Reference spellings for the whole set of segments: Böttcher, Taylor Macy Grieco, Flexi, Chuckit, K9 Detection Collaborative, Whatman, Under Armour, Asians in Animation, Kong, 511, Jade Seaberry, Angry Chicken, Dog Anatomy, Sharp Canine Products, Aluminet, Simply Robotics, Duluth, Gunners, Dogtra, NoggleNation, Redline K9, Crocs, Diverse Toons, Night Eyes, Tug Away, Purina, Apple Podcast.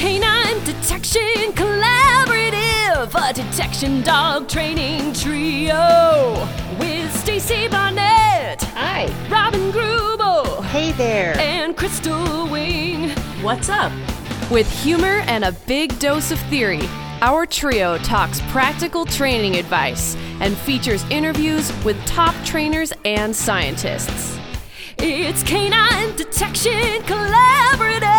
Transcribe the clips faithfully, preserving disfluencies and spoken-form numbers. Canine Detection Collaborative, a detection dog training trio with Stacey Barnett. Hi. Robin Grubel. Hey there. And Crystal Wing. What's up? With humor and a big dose of theory, our trio talks practical training advice and features interviews with top trainers and scientists. It's Canine Detection Collaborative!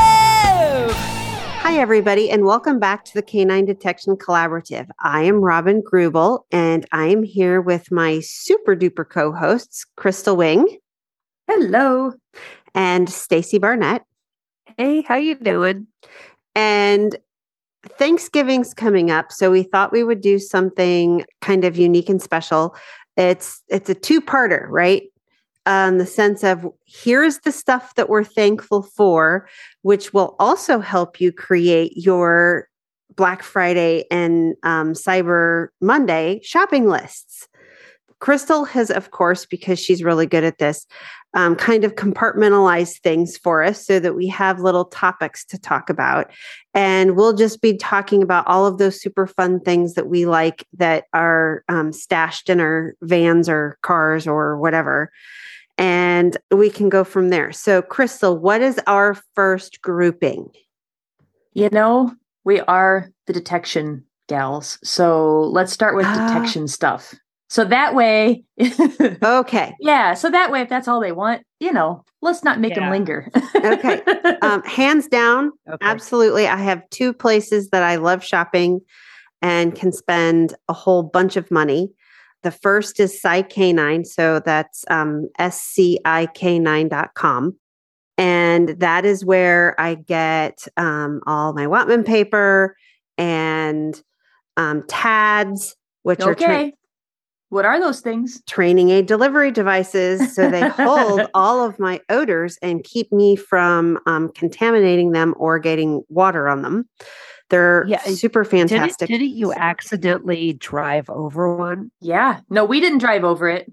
Hi, everybody, and welcome back to the Canine Detection Collaborative. I am Robin Grubel, and I am here with my super-duper co-hosts, Crystal Wing. Hello. And Stacey Barnett. Hey, how you doing? And Thanksgiving's coming up, so we thought we would do something kind of unique and special. It's it's a two-parter, right? Um, the sense of here's the stuff that we're thankful for, which will also help you create your Black Friday and um, Cyber Monday shopping lists. Crystal has, of course, because she's really good at this, um, kind of compartmentalized things for us so that we have little topics to talk about. And we'll just be talking about all of those super fun things that we like that are um, stashed in our vans or cars or whatever. And we can go from there. So, Crystal, what is our first grouping? You know, we are the detection gals. So let's start with uh, detection stuff. So that way, okay, yeah. So that way, if that's all they want, you know, let's not make yeah. them linger. Okay, um, hands down, okay. Absolutely. I have two places that I love shopping and can spend a whole bunch of money. The first is SciK nine, so that's um, S C I K nine dot com, and that is where I get um, all my Whatman paper and um, T A D S, which okay. are tra- What are those things? Training aid delivery devices. So they hold all of my odors and keep me from um, contaminating them or getting water on them. They're yeah, super fantastic. Didn't, didn't you accidentally drive over one? Yeah. No, we didn't drive over it.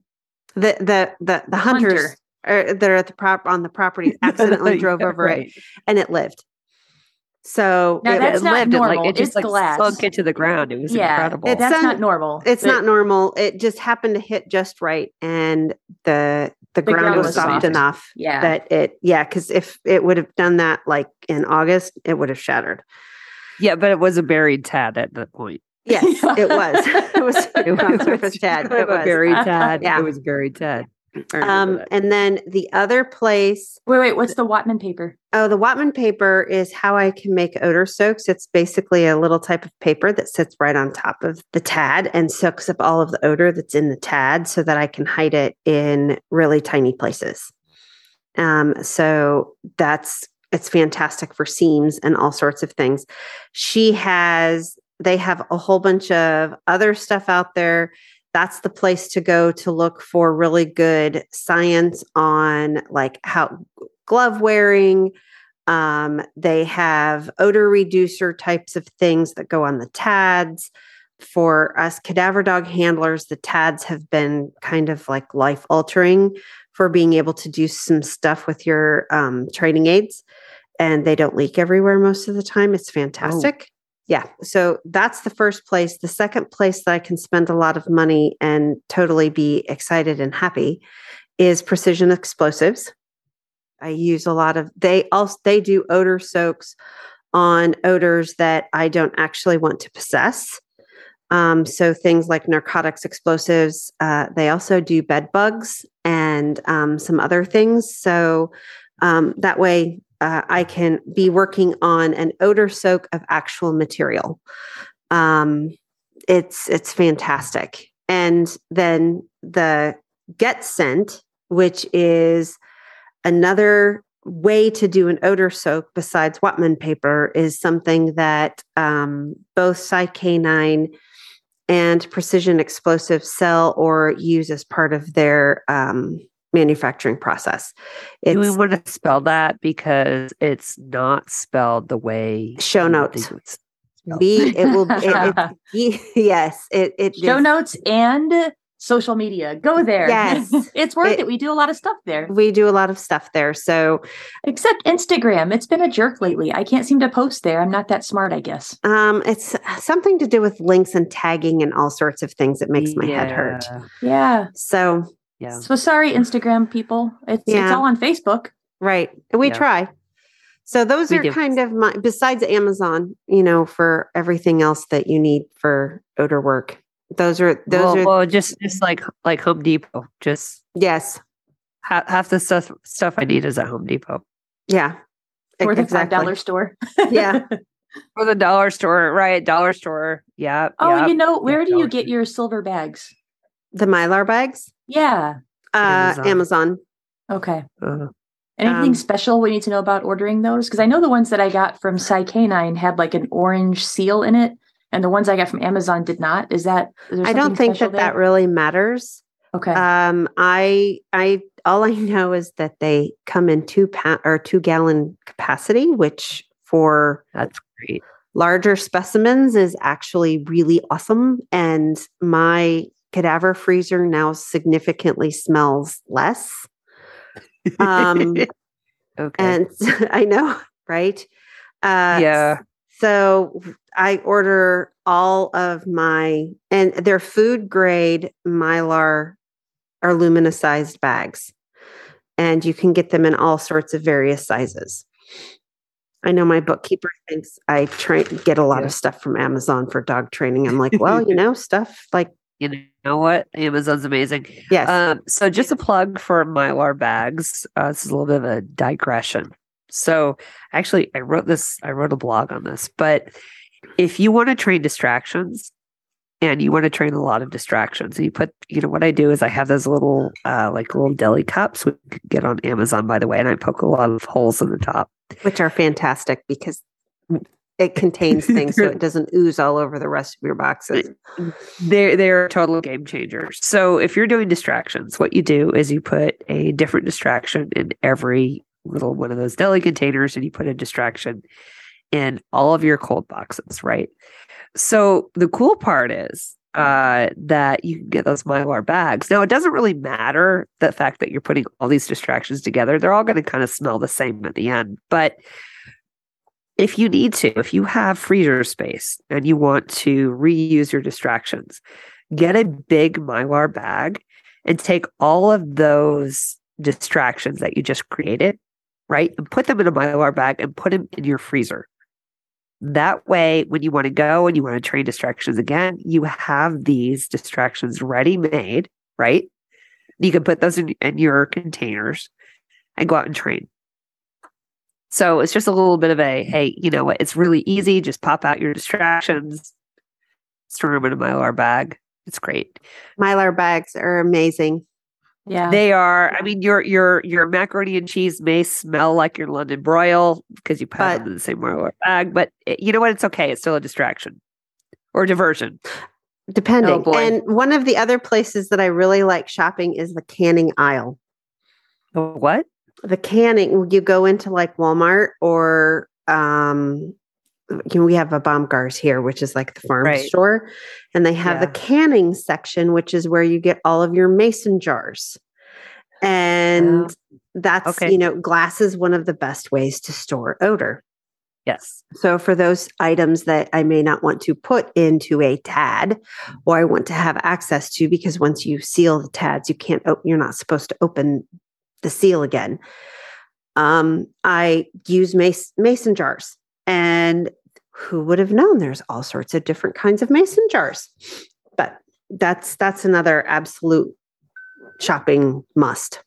The the the, the hunters Hunter. are, that are at the prop on the property accidentally drove over right. it, and it lived. So now, it, that's it not lived normal. It, like, it just it's like, glass. sunk into the ground. It was yeah, incredible. It, that's some, not normal. It's it, not normal. It just happened to hit just right, and the the, the ground, ground was, was soft, soft enough yeah. that it yeah. Because if it would have done that like in August, it would have shattered. Yeah, but it was a buried Tad at that point. Yes, it was. It was it was surface Tad. It was buried Tad. Yeah. It was buried Tad. Um, and then the other place. Wait, wait, what's the Whatman paper? Oh, the Whatman paper is how I can make odor soaks. It's basically a little type of paper that sits right on top of the T A D and soaks up all of the odor that's in the T A D so that I can hide it in really tiny places. Um, so that's, it's fantastic for seams and all sorts of things. She has, they have a whole bunch of other stuff out there. That's the place to go to look for really good science on like how glove wearing. Um, they have odor reducer types of things that go on the T A Ds. For us cadaver dog handlers, the T A Ds have been kind of like life altering for being able to do some stuff with your um, training aids, and they don't leak everywhere most of the time. It's fantastic. Oh. Yeah. So that's the first place. The second place that I can spend a lot of money and totally be excited and happy is Precision Explosives. I use a lot of, they also, they do odor soaks on odors that I don't actually want to possess. Um, so things like narcotics, explosives, uh, they also do bed bugs and um, some other things. So um, that way, Uh, I can be working on an odor soak of actual material. Um, it's it's fantastic. And then the Get Scent, which is another way to do an odor soak besides Whatman paper, is something that um, both SciK nine and Precision Explosive sell or use as part of their um manufacturing process. It's, Do we want to spell that because it's not spelled the way show notes. B, it will. It, it, yes, it. it show is. notes and social media, go there. Yes. It's worth it, it. We do a lot of stuff there. We do a lot of stuff there. So except Instagram, it's been a jerk lately. I can't seem to post there. I'm not that smart, I guess. Um, it's something to do with links and tagging and all sorts of things that makes my yeah. head hurt. Yeah. So, yeah. so sorry, Instagram people. It's, yeah. it's all on Facebook. Right. We yeah. try. So those we are do. kind of my, besides Amazon, you know, for everything else that you need for odor work. Those are, those well, are well, just, just like, like Home Depot, just yes. Ha- half the stuff, stuff I need is at Home Depot. Yeah. Or the exactly. five dollar store. yeah. Or the dollar store, right. Dollar store. Yeah. Oh, yeah. you know, where yeah, do you get store. your silver bags? The Mylar bags? Yeah. Uh, Amazon. Amazon. Okay. Uh, Anything um, special we need to know about ordering those? Cause I know the ones that I got from SciK nine had like an orange seal in it. And the ones I got from Amazon did not. Is that? Is there I don't think that there? that really matters. Okay. Um. I. I. All I know is that they come in two pa- or two gallon capacity, which for that's great larger specimens is actually really awesome. And my cadaver freezer now significantly smells less. Um. okay. And I know, right? Uh, yeah. So I order all of my, and they're food grade Mylar Aluminet sized bags, and you can get them in all sorts of various sizes. I know my bookkeeper thinks I try get a lot yeah. of stuff from Amazon for dog training. I'm like, well, you know, stuff like, you know what? Amazon's amazing. Yes. Um, so just a plug for Mylar bags. Uh, this is a little bit of a digression. So actually I wrote this, I wrote a blog on this, but if you want to train distractions and you want to train a lot of distractions and you put, you know, what I do is I have those little, uh, like little deli cups we can get on Amazon, by the way, and I poke a lot of holes in the top, which are fantastic because it contains things so it doesn't ooze all over the rest of your boxes. They're, they're total game changers. So if you're doing distractions, what you do is you put a different distraction in every little one of those deli containers and you put a distraction in all of your cold boxes, right? So the cool part is uh, that you can get those Mylar bags. Now, it doesn't really matter the fact that you're putting all these distractions together. They're all going to kind of smell the same at the end. But if you need to, if you have freezer space and you want to reuse your distractions, get a big Mylar bag and take all of those distractions that you just created, right? And put them in a Mylar bag and put them in your freezer. That way, when you want to go and you want to train distractions again, you have these distractions ready-made, right? You can put those in, in your containers and go out and train. So it's just a little bit of a, hey, you know what? It's really easy. Just pop out your distractions, store them in a Mylar bag. It's great. Mylar bags are amazing. Yeah, they are. I mean, your your your macaroni and cheese may smell like your London broil because you put them in the same Mylar bag, but it, you know what? It's okay. It's still a distraction or diversion, depending. Oh, and one of the other places that I really like shopping is the canning aisle. What? The canning. You go into like Walmart or um, you know, we have a Baumgars here, which is like the farm right. store, and they have yeah. the canning section, which is where you get all of your mason jars. And uh, that's, okay. you know, glass is one of the best ways to store odor. Yes. So for those items that I may not want to put into a T A D or I want to have access to, because once you seal the T A Ds, you can't, open, you're not supposed to open the seal again. Um, I use mas- mason jars. And who would have known there's all sorts of different kinds of mason jars, but that's, that's another absolute shopping must.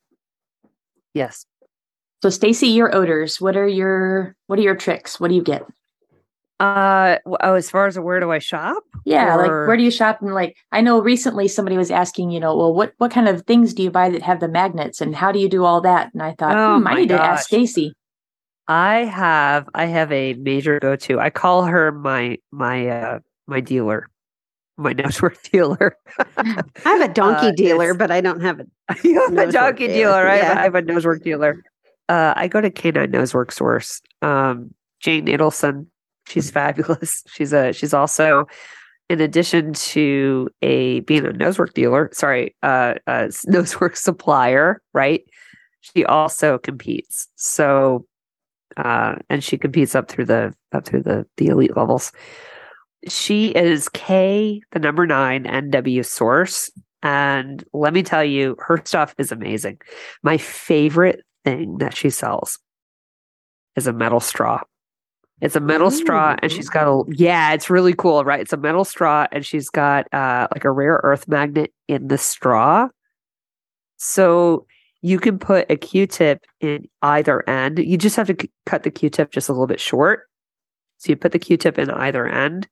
Yes. So Stacey, your odors, what are your, what are your tricks? What do you get? Uh, oh, as far as where do I shop? Yeah. Or... like where do you shop? And like, I know recently somebody was asking, you know, well, what, what kind of things do you buy that have the magnets and how do you do all that? And I thought, oh, hmm, I need gosh. to ask Stacey. I have I have a major go-to. I call her my my uh, my dealer, my network dealer. I have a donkey uh, dealer, but I don't have a. You have a donkey dealer, dealer right? Yeah. I have a nosework dealer. Uh, I go to K nine Nosework Source. Um, Jane Nidelson, she's fabulous. She's a she's also in addition to a being a nosework dealer, sorry, uh, a nosework supplier, right? She also competes. So, uh, and she competes up through the up through the the elite levels. She is K, the number nine N W source, and let me tell you, her stuff is amazing. My favorite thing that she sells is a metal straw. It's a metal Ooh. straw, and she's got a, yeah, it's really cool, right? It's a metal straw, and she's got uh, like a rare earth magnet in the straw. So you can put a Q-tip in either end. You just have to c- cut the Q-tip just a little bit short. So you put the Q-tip in either end,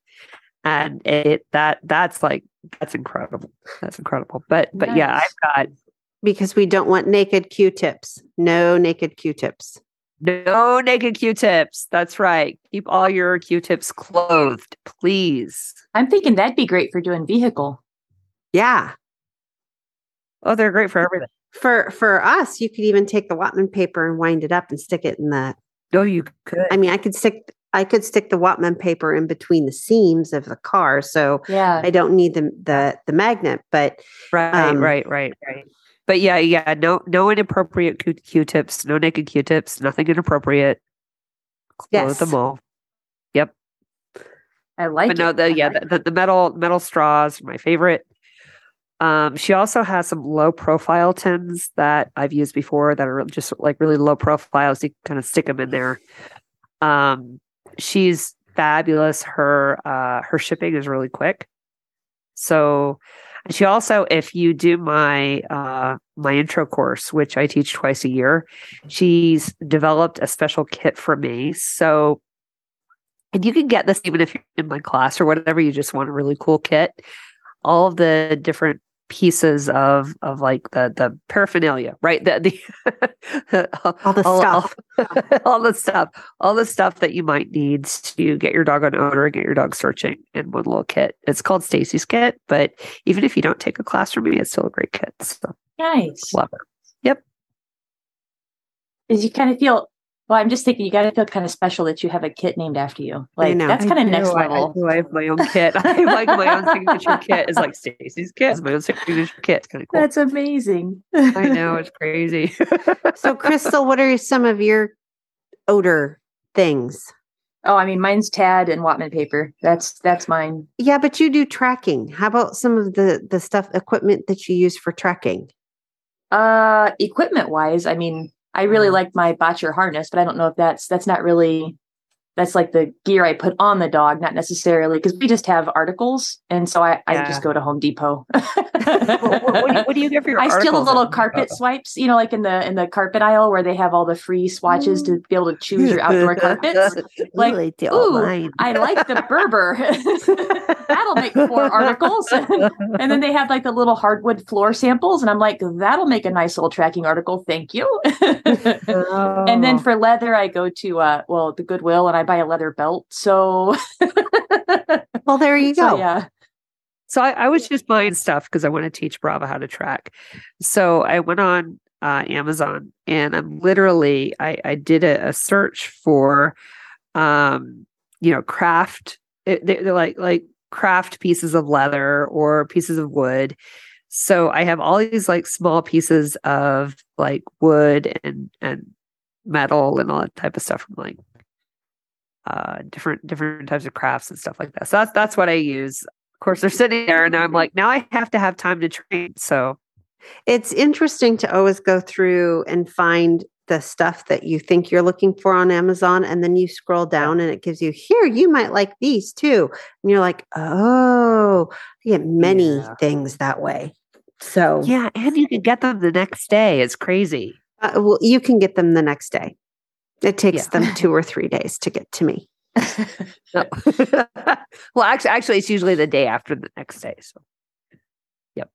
and it that that's like that's incredible. That's incredible. But nice. But yeah, I've got, because we don't want naked Q-tips. No naked Q-tips. No naked Q-tips. That's right. Keep all your Q-tips clothed, please. I'm thinking that'd be great for doing vehicle. Yeah. Oh, they're great for everything. For for us, you could even take the Whatman paper and wind it up and stick it in the. No, you could. I mean, I could stick. I could stick the Whatman paper in between the seams of the car, so yeah. I don't need the the the magnet. But right, um, right, right, right. But yeah, yeah, no, no inappropriate Q- Q-tips, no naked Q-tips, nothing inappropriate. Clothe yes. them all. Yep. I like. But it. no, the, yeah, like the, the metal metal straws are my favorite. Um, she also has some low profile tins that I've used before that are just like really low profiles. So you can kind of stick them in there. Um, she's fabulous. Her uh, her shipping is really quick. So. And she also, if you do my uh, my intro course, which I teach twice a year, she's developed a special kit for me. So, and you can get this even if you're in my class or whatever. You just want a really cool kit. All of the different pieces of of like the the paraphernalia, right? The, the all, all the all, stuff, all, all the stuff, all the stuff that you might need to get your dog on odor and get your dog searching in one little kit. It's called Stacey's Kit, but even if you don't take a class from me, it's still a great kit. So. Nice, love it. Yep. Is you kind of feel well? I'm just thinking you got to feel kind of special that you have a kit named after you. Like that's kind of next level. I, I, I have my own kit. I like my own signature kit. Is like Stacey's Kit. It's my own signature kit. It's kind of cool. That's amazing. I know, it's crazy. So, Crystal, what are some of your odor things? Oh, I mean, mine's T A D and Whatman paper. That's that's mine. Yeah, but you do tracking. How about some of the the stuff equipment that you use for tracking? Uh, equipment wise, I mean. I really like my Böttcher harness, but I don't know if that's, that's not really, that's like the gear I put on the dog, not necessarily, because we just have articles. And so I, yeah. I just go to Home Depot. what, what, do you, what do you get for your I articles? I steal the little carpet oh. swipes, you know, like in the, in the carpet aisle where they have all the free swatches to be able to choose your outdoor carpets. Like, ooh, ooh I like the Berber. That'll make four articles. And then they have like the little hardwood floor samples. And I'm like, that'll make a nice little tracking article. Thank you. oh. And then for leather, I go to, uh, well, the Goodwill, and I buy a leather belt. So, well, there you go. So, yeah. So I, I was just buying stuff because I want to teach Brava how to track. So I went on uh, Amazon, and I'm literally, I, I did a, a search for, um, you know, craft. It, they're like, like craft pieces of leather or pieces of wood. So I have all these like small pieces of like wood and, and metal and all that type of stuff from like uh, different, different types of crafts and stuff like that. So that's, that's what I use. Of course, they're sitting there, and I'm like, now I have to have time to train. So it's interesting to always go through and find the stuff that you think you're looking for on Amazon, and then you scroll down, and it gives you, here, you might like these too. And you're like, oh, I get many yeah. things that way. So yeah, and you can get them the next day. It's crazy. Uh, well, you can get them the next day. It takes yeah. them two or three days to get to me. No. Well, actually, actually, it's usually the day after the next day. So, yep.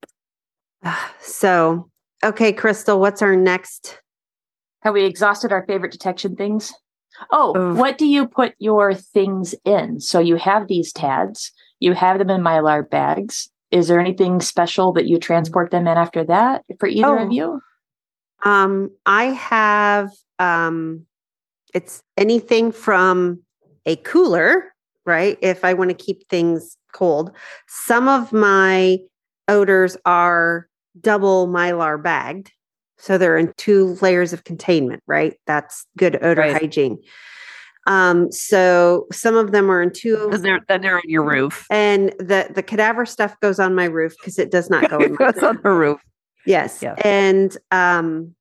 So, okay, Crystal, what's our next? Have we exhausted our favorite detection things? Oh, Oof. What do you put your things in? So you have these T A Ds, you have them in Mylar bags. Is there anything special that you transport them in after that for either oh. of you? Um, I have, um, it's anything from a cooler, right? If I want to keep things cold. Some of my odors are double Mylar bagged. So they're in two layers of containment, right? That's good odor right. hygiene. Um, so some of them are in two. They're, then they're on your roof. And the, the cadaver stuff goes on my roof because it does not go in my it goes on the roof. Yes. Yeah. And um,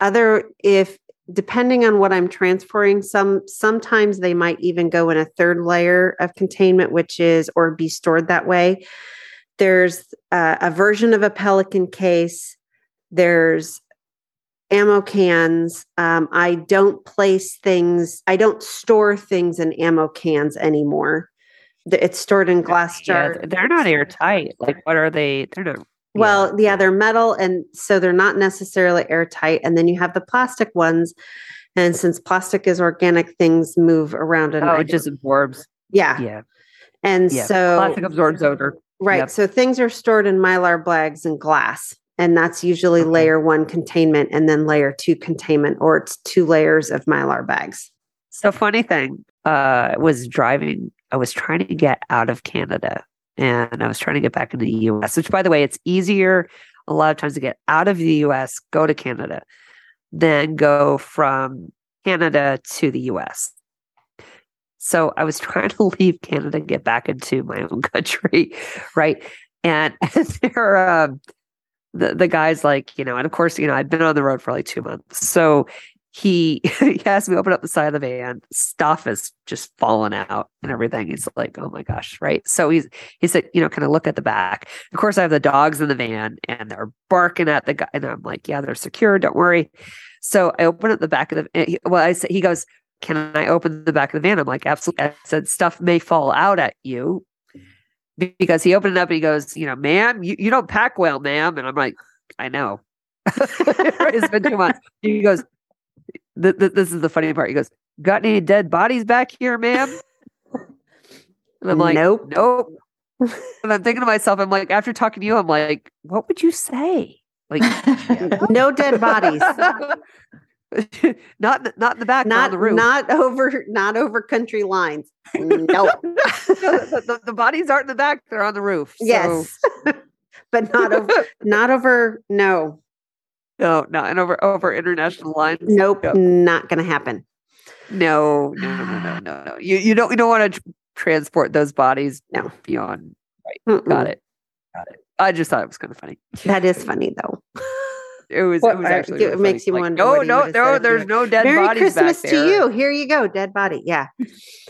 other, if depending on what I'm transporting, some sometimes they might even go in a third layer of containment, which is, or be stored that way. There's uh, a version of a Pelican case. There's ammo cans. Um, I don't place things. I don't store things in ammo cans anymore. It's stored in glass jars. Yeah, they're not airtight. Like, what are they? They're not, well, yeah. yeah, they're metal, and so they're not necessarily airtight. And then you have the plastic ones, and since plastic is organic, things move around and oh, it just absorbs. Yeah, yeah. And yeah. so plastic absorbs odor. Right. Yep. So things are stored in Mylar bags and glass. And that's usually okay. layer one containment and then layer two containment, or it's two layers of Mylar bags. So funny thing, uh, was driving. I was trying to get out of Canada and I was trying to get back into the U S, which by the way, it's easier a lot of times to get out of the U S, go to Canada, than go from Canada to the U S. So I was trying to leave Canada and get back into my own country. Right. And there, um, The the guy's like, you know, and of course, you know, I've been on the road for like two months. So he, he asked me to open up the side of the van. Stuff is just falling out and everything. He's like, oh my gosh, right? So he's he said, you know, kind of look at the back. Of course, I have the dogs in the van and they're barking at the guy. And I'm like, yeah, they're secure. Don't worry. So I open up the back of the, well, I said, he goes, can I open the back of the van? I'm like, absolutely. I said, stuff may fall out at you. Because he opened it up and he goes, you know, ma'am, you, you don't pack well, ma'am. And I'm like, I know. It's been two months. He goes, th- th- this is the funny part. He goes, got any dead bodies back here, ma'am? And I'm like, nope, nope. And I'm thinking to myself, I'm like, after talking to you, I'm like, what would you say? Like, no dead bodies. not not in the back, not on the roof, not over, not over country lines. Nope. the, the, the bodies aren't in the back; they're on the roof. So. Yes, but not over, not over. No, no, not and over over international lines. Nope, nope. Not going to happen. No, no, no, no, no, no. You you don't you don't want to tr- transport those bodies no. beyond. Right, Mm-mm. got it, got it. I just thought it was kind of funny. That is funny though. It was. Well, it was actually. It really makes funny. You like, wonder. No, no, no. There's here. No dead Merry bodies. Merry Christmas back there. To you. Here you go, dead body. Yeah,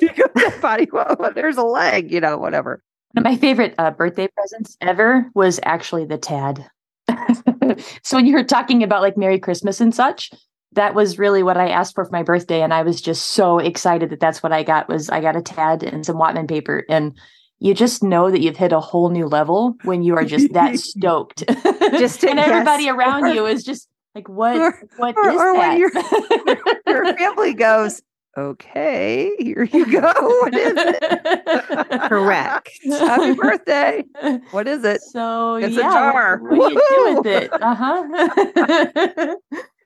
dead body. Well, there's a leg. You know, whatever. One of my favorite uh, birthday presents ever was actually the T A D. So when you were talking about like Merry Christmas and such, that was really what I asked for for my birthday, and I was just so excited that that's what I got. Was I got a T A D and some Whatman paper, and you just know that you've hit a whole new level when you are just that stoked. Just and everybody yes. around or, you is just like, what, or, what or, is or that? When your, your family goes, okay, here you go. What is it? Correct. Happy birthday. What is it? So it's yeah, a jar. What, what do you do with it? Uh-huh.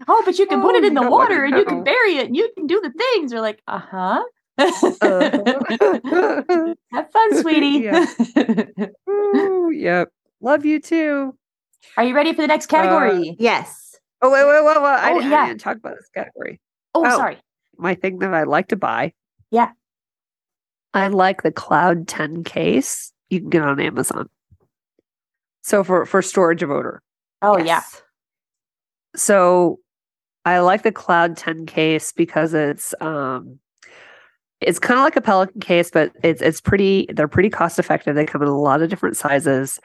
Oh, but you can oh, put it in the no, water no. and you can bury it and you can do the things. You're like, uh-huh. uh. Have fun, sweetie. Yeah. Ooh, yep. Love you too. Are you ready for the next category? Uh, yes. Oh wait, wait, wait, wait. I, oh, didn't, yeah. I didn't talk about this category. Oh, oh, sorry. My thing that I like to buy. Yeah. I like the Cloud ten case. You can get on Amazon. So for for storage of odor. Oh yes. yeah. So I like the Cloud ten case because it's um. It's kind of like a Pelican case, but it's it's pretty. They're pretty cost effective. They come in a lot of different sizes.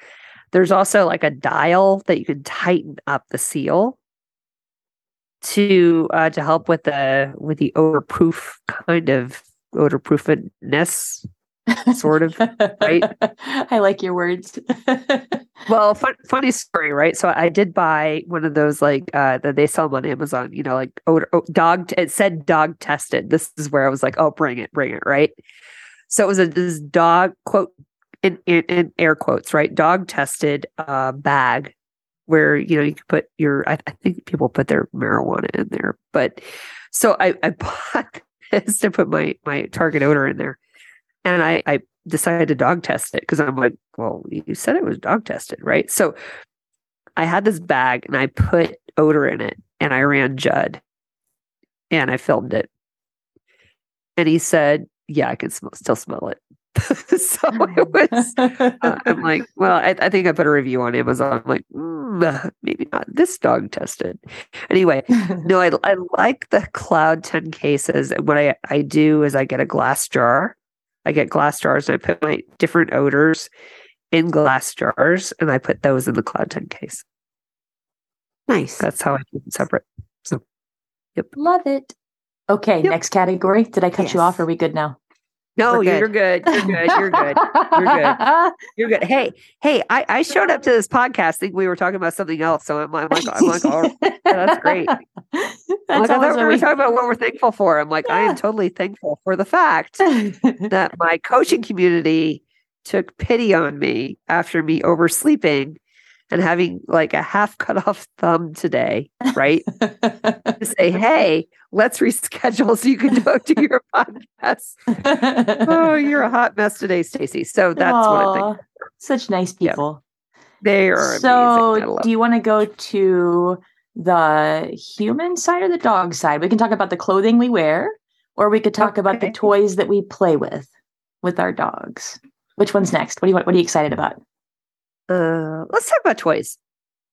There's also like a dial that you can tighten up the seal to uh, to help with the with the odor-proof kind of odor-proofness sort of. Right. I like your words. Well, fun, funny story, right? So I did buy one of those like uh, that they sell them on Amazon. You know, like odor, oh, dog. T- it said dog tested. This is where I was like, oh, bring it, bring it, right? So it was a this dog quote in, in, in air quotes, right? Dog tested uh, bag where you know you could put your. I, I think people put their marijuana in there, but so I, I bought this to put my my target odor in there. And I, I decided to dog test it because I'm like, well, you said it was dog tested, right? So I had this bag and I put odor in it and I ran Judd and I filmed it. And he said, yeah, I can sm- still smell it. So it was, uh, I'm like, well, I, I think I put a review on Amazon. I'm like, mm, maybe not this dog tested. Anyway, no, I, I like the Cloud ten cases. And what I, I do is I get a glass jar. I get glass jars and I put my different odors in glass jars and I put those in the Cloud ten case. Nice. That's how I keep them separate. So, yep. Love it. Okay, yep. Next category. Did I cut yes. you off? Or are we good now? No, good. You're good. You're good. You're good. You're good. You're good. Hey, hey, I, I showed up to this podcast thinking we were talking about something else. So I'm, I'm like, I'm like, oh, that's great. That's like, I thought we were talking about what we're thankful for. I'm like, yeah. I am totally thankful for the fact that my coaching community took pity on me after me oversleeping and having like a half cut off thumb today, right? To say, hey, let's reschedule so you can go do your podcast. Oh, you're a hot mess today, Stacey. So that's Aww, what I think. Such nice people. Yeah. They are so amazing. So do you want to go to the human side or the dog side? We can talk about the clothing we wear, or we could talk okay. about the toys that we play with, with our dogs. Which one's next? What do you want? What are you excited about? Uh, let's talk about toys.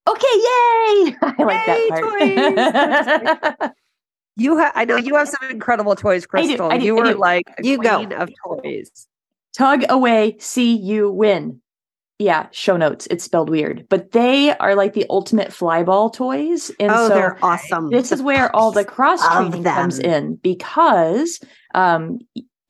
Okay, yay! I like yay, that part. Toys. You have, I know you have some incredible toys, Crystal. I do, I do, you I were do. like a you queen go. of toys. Tug Away, see you win. Yeah, show notes. It's spelled weird, but they are like the ultimate flyball toys. And oh, so they're awesome. This the is where all the cross training comes in because. Um,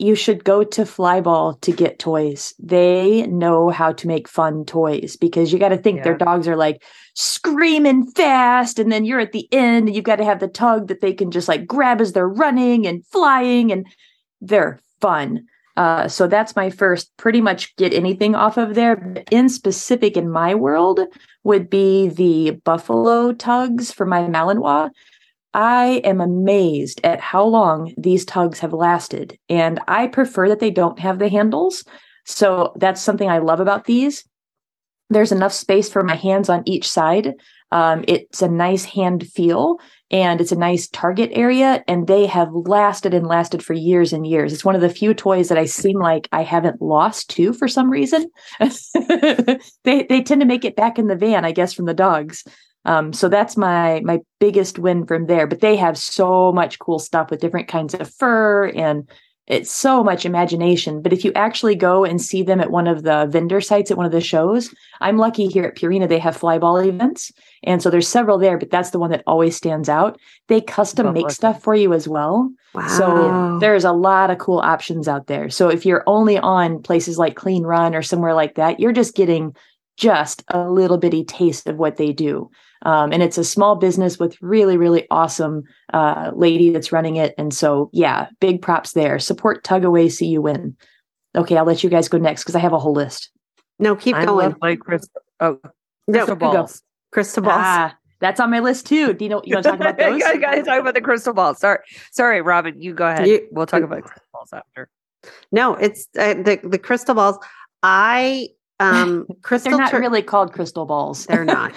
You should go to Flyball to get toys. They know how to make fun toys because you got to think yeah. their dogs are like screaming fast. And then you're at the end and you've got to have the tug that they can just like grab as they're running and flying, and they're fun. Uh, so that's my first pretty much get anything off of there. In specific in my world would be the buffalo tugs for my Malinois. I am amazed at how long these tugs have lasted, and I prefer that they don't have the handles. So that's something I love about these. There's enough space for my hands on each side. Um, it's a nice hand feel, and it's a nice target area, and they have lasted and lasted for years and years. It's one of the few toys that I seem like I haven't lost to for some reason. They they tend to make it back in the van, I guess, from the dogs. Um, so that's my my biggest win from there. But they have so much cool stuff with different kinds of fur, and it's so much imagination. But if you actually go and see them at one of the vendor sites at one of the shows, I'm lucky here at Purina, they have flyball events. And so there's several there, but that's the one that always stands out. They custom make stuff for you as well. Wow. So there's a lot of cool options out there. So if you're only on places like Clean Run or somewhere like that, you're just getting just a little bitty taste of what they do. Um, and it's a small business with really, really awesome uh, lady that's running it. And so, yeah, big props there. Support Tug Away, see you win. Okay, I'll let you guys go next because I have a whole list. No, keep I going. My crystal, oh, crystal no, balls. Crystal balls. Ah, that's on my list too. Do you know you want to talk about those? You guys talk about the crystal balls. Sorry, sorry, Robin. You go ahead. You, we'll talk you, about crystal balls after. No, it's uh, the the crystal balls. I um crystal. They're not tr- really called crystal balls. They're not.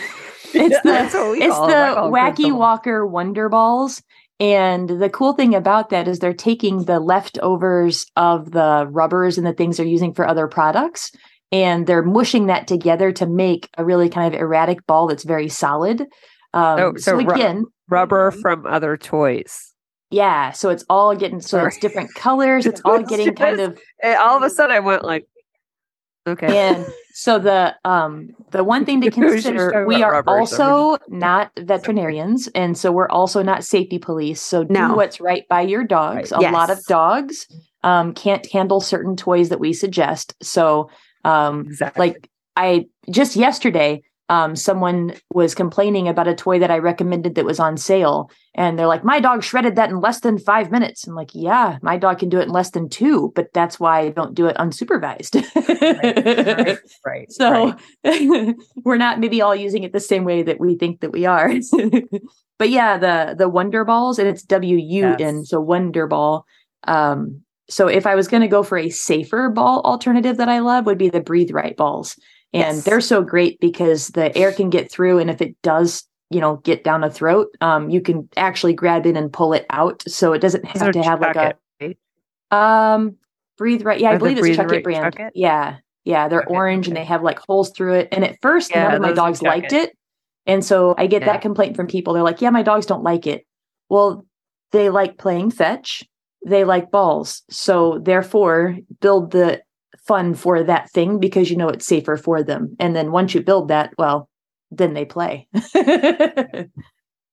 It's the, it's the Wacky Walker Wunder Balls. And the cool thing about that is they're taking the leftovers of the rubbers and the things they're using for other products, and they're mushing that together to make a really kind of erratic ball that's very solid. Um, oh, so, so again, ru- rubber from other toys. Yeah. So it's all getting, so Sorry. it's different colors. It's all getting just, kind of. All of a sudden I went like. Okay. And so the um the one thing to consider, we are also not veterinarians, and so we're also not safety police. So do no. what's right by your dogs. Right. A yes. lot of dogs um can't handle certain toys that we suggest. So um exactly. like I just yesterday um someone was complaining about a toy that I recommended that was on sale, and they're like, my dog shredded that in less than five minutes. I'm like, yeah, my dog can do it in less than two, but that's why I don't do it unsupervised. right, right, right, so right. We're not maybe all using it the same way that we think that we are. But yeah, the the Wunder Balls, and it's W U N, yes. so Wunder Ball. Um, So if I was going to go for a safer ball alternative that I love would be the Breathe Right balls. And yes. They're so great because the air can get through. And if it does, you know, get down the throat, um, you can actually grab it and pull it out. So it doesn't have so to have like a, it, right? um, Breathe Right. Yeah. Or I believe it's Chuckit brand. Chuckit? Yeah. Yeah. They're Chuckit, orange okay. And they have like holes through it. And at first yeah, none of my dogs liked it. And so I get yeah. that complaint from people. They're like, yeah, my dogs don't like it. Well, they like playing fetch. They like balls. So therefore build the fun for that thing because you know it's safer for them. And then once you build that, well, then they play.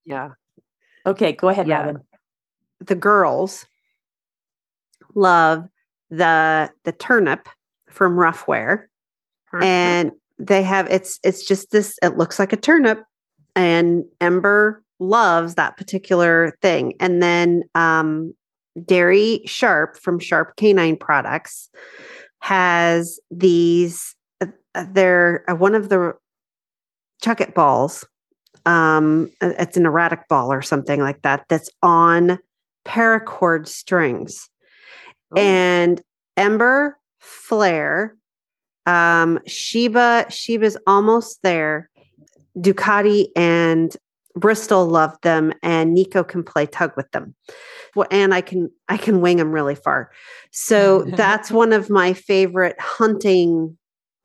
yeah. Okay. Go ahead, yeah. Robin. The girls love the the turnip from Ruffwear. Perfect. And they have, it's, it's just this, it looks like a turnip, and Ember loves that particular thing. And then, um, Dairy Sharp from Sharp Canine Products has these, uh, they're uh, one of the Chuckit balls. Um, it's an erratic ball or something like that. That's on paracord strings. Oh. And Ember, Flare, um, Sheba, Sheba's almost there. Ducati and Bristol love them, and Nico can play tug with them. Well, and I can, I can wing them really far. So that's one of my favorite hunting.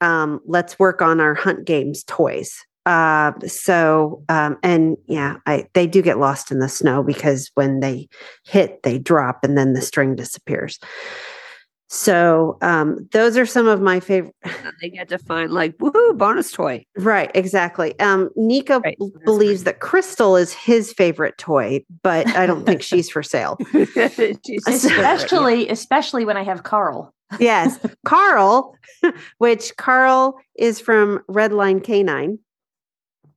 Um, let's work on our hunt games toys. Uh, so, um, and yeah, I, they do get lost in the snow because when they hit, they drop and then the string disappears. So, um, those are some of my favorite. They get to find like, woohoo, bonus toy. Right. Exactly. Um, Nico right. b- believes that Crystal is his favorite toy, but I don't think she's for sale. she's especially, especially when I have Carl. yes. Carl, which Carl is from Redline K nine.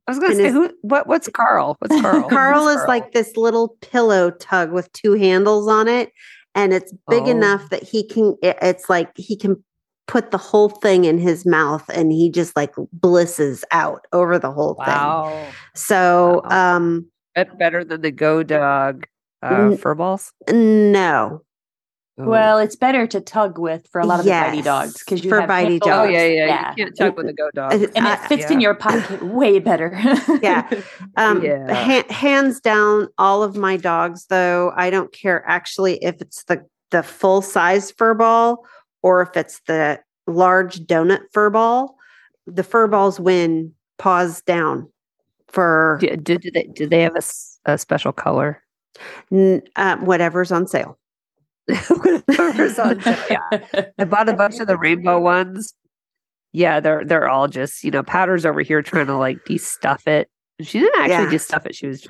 I was going to say, who, what, what's Carl? What's Carl? Carl who's is Carl? Like this little pillow tug with two handles on it. And it's big oh. enough that he can, it, it's like he can put the whole thing in his mouth and he just like blisses out over the whole wow. thing. So, wow. um, that's better than the GoDog uh, n- fur balls? No. Well, it's better to tug with for a lot of yes. the bitey dogs because you for have bitey dogs. Oh yeah, yeah, yeah. You can't tug with a GoDog, uh, and it fits yeah. in your pocket way better. yeah, um, yeah. Ha- hands down, all of my dogs though. I don't care actually if it's the the full size fur ball or if it's the large donut fur ball. The fur balls win, paws down. For do, do, do they do they have a, a special color? N- uh, whatever's on sale. I bought a bunch of the rainbow ones. Yeah, they're they're all just, you know, Powder's over here trying to like de-stuff it. She didn't actually yeah. de-stuff it. She was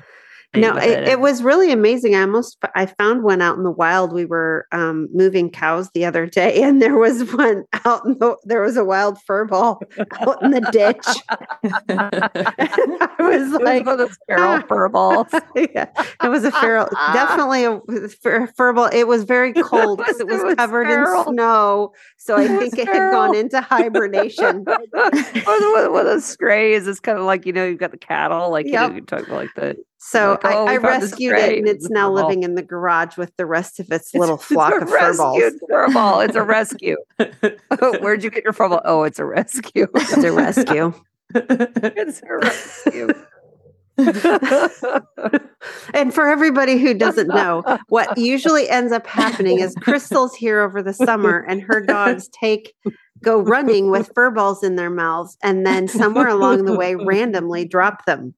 no, it, it. it was really amazing. I almost I found one out in the wild. We were um, moving cows the other day, and there was one out in the there was a wild fur ball out in the ditch. I was it like was one of those feral fur balls. yeah, it was a feral, definitely a fur, fur ball. It was very cold because it was, it was covered feral. in snow, so I think it, it had gone into hibernation. One of those strays is kind of like, you know, you've got the cattle, like yep. you know, you talk like that. So like, oh, I, I rescued it, and it's now living in the garage with the rest of its little it's, flock it's of fur balls. Fur ball. It's a rescue. oh, where'd you get your fur ball? Oh, it's a rescue. It's a rescue. it's a rescue. And for everybody who doesn't know, what usually ends up happening is Crystal's here over the summer, and her dogs take go running with fur balls in their mouths, and then somewhere along the way, randomly drop them.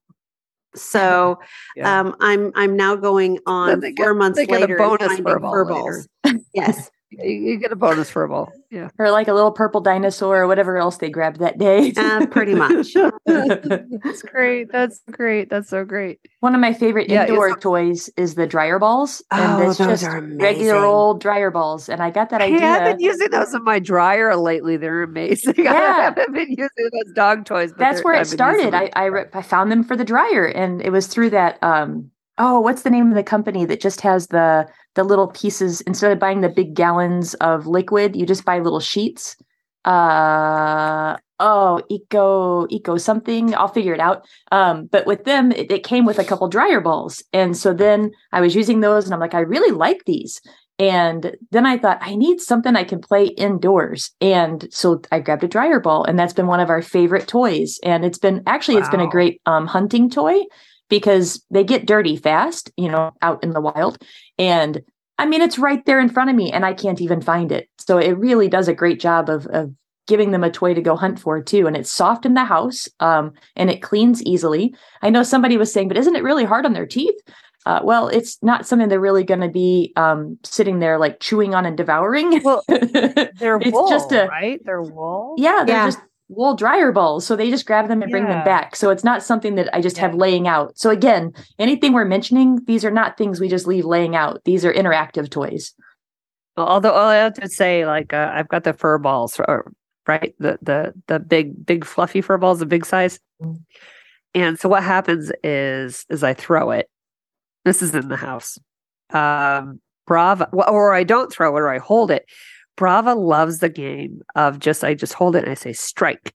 So yeah. um, I'm I'm now going on get, four months later. Bonus fur balls. Later. yes, you, you get a bonus fur ball. Yeah, or like a little purple dinosaur or whatever else they grabbed that day. uh, pretty much. That's great. That's great. That's so great. One of my favorite yeah, indoor toys is the dryer balls. And oh, those just are amazing. Regular old dryer balls. And I got that idea. Yeah, I've been using those in my dryer lately. They're amazing. Yeah. I haven't been using those dog toys. But that's where it started. I I, re- I found them for the dryer, and it was through that. Um, oh, what's the name of the company that just has the the little pieces? Instead of buying the big gallons of liquid, you just buy little sheets. Uh oh, eco eco something. I'll figure it out. Um, but with them, it, it came with a couple dryer balls, and so then I was using those, and I'm like, I really like these. And then I thought, I need something I can play indoors. And so I grabbed a dryer ball, and that's been one of our favorite toys. And it's been actually, wow. it's been a great um, hunting toy because they get dirty fast, you know, out in the wild. And I mean, it's right there in front of me and I can't even find it. So it really does a great job of, of giving them a toy to go hunt for too. And it's soft in the house um, and it cleans easily. I know somebody was saying, but isn't it really hard on their teeth? Uh, well, it's not something they're really going to be um, sitting there like chewing on and devouring. Well, they're it's wool, just a, right? They're wool. Yeah, they're yeah. just wool dryer balls. So they just grab them and yeah. bring them back. So it's not something that I just yeah. have laying out. So again, anything we're mentioning, these are not things we just leave laying out. These are interactive toys. Well, although all I have to say, like uh, I've got the fur balls, right? The the the big big fluffy fur balls, the big size. And so what happens is is I throw it. This is in the house. Um, Brava, or I don't throw it, or I hold it. Brava loves the game of just, I just hold it and I say, strike.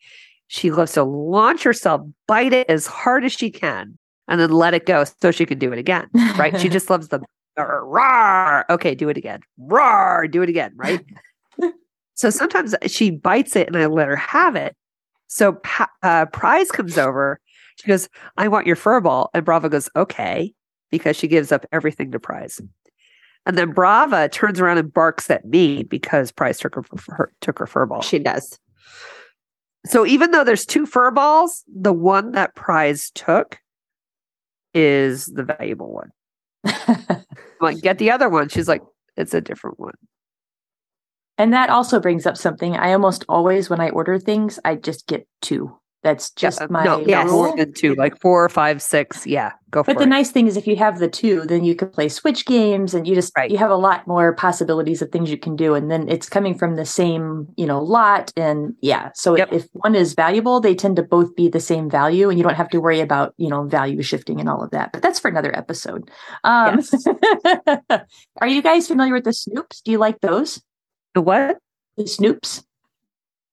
She loves to launch herself, bite it as hard as she can, and then let it go so she can do it again, right? She just loves the, rawr, okay, do it again. Rawr, do it again, right? So sometimes she bites it and I let her have it. So uh, Prize comes over. She goes, I want your fur ball. And Brava goes, okay. Because she gives up everything to Prize. And then Brava turns around and barks at me because Prize took her, her took her fur ball. She does. So even though there's two fur balls, the one that Prize took is the valuable one. I'm like, get the other one. She's like, it's a different one. And that also brings up something. I almost always, when I order things, I just get two. That's just yeah, my no, yes. more than two, like four, five, six. Yeah, go for it. But the nice thing is if you have the two, then you can play Switch games and you just, right. you have a lot more possibilities of things you can do. And then it's coming from the same, you know, lot. And yeah, so yep. if one is valuable, they tend to both be the same value and you don't have to worry about, you know, value shifting and all of that. But that's for another episode. Um, yes. Are you guys familiar with the Snoops? Do you like those? The what? The Snoops.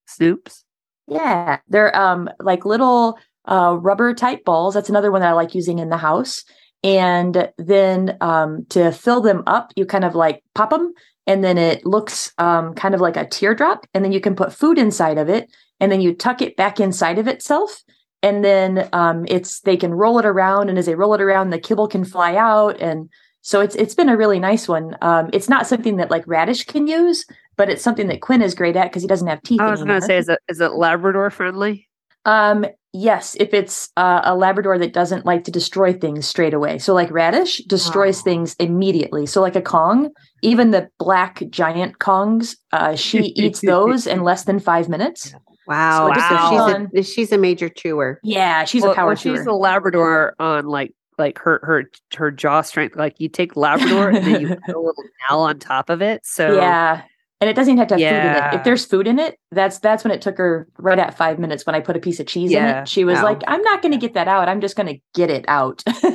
Snoops. Yeah, they're um, like little uh, rubber type balls. That's another one that I like using in the house. And then um, to fill them up, you kind of like pop them and then it looks um, kind of like a teardrop. And then you can put food inside of it and then you tuck it back inside of itself. And then um, it's they can roll it around. And as they roll it around, the kibble can fly out. And so it's it's been a really nice one. Um, it's not something that like Radish can use, but it's something that Quinn is great at because he doesn't have teeth. I was going to say, is it, is it Labrador friendly? Um, yes, if it's uh, a Labrador that doesn't like to destroy things straight away. So like Radish destroys oh. things immediately. So like a Kong, even the black giant Kongs, uh, she eats those in less than five minutes. Wow. So wow. She's, a, she's a major chewer. Yeah, she's well, a power well, chewer. She's a Labrador on like like her her her jaw strength. Like you take Labrador and then you put a little nail on top of it. So yeah. And it doesn't have to have yeah. food in it. If there's food in it, that's that's when it took her right at five minutes when I put a piece of cheese yeah. in it. She was wow. like, I'm not going to get that out. I'm just going to get it out. that's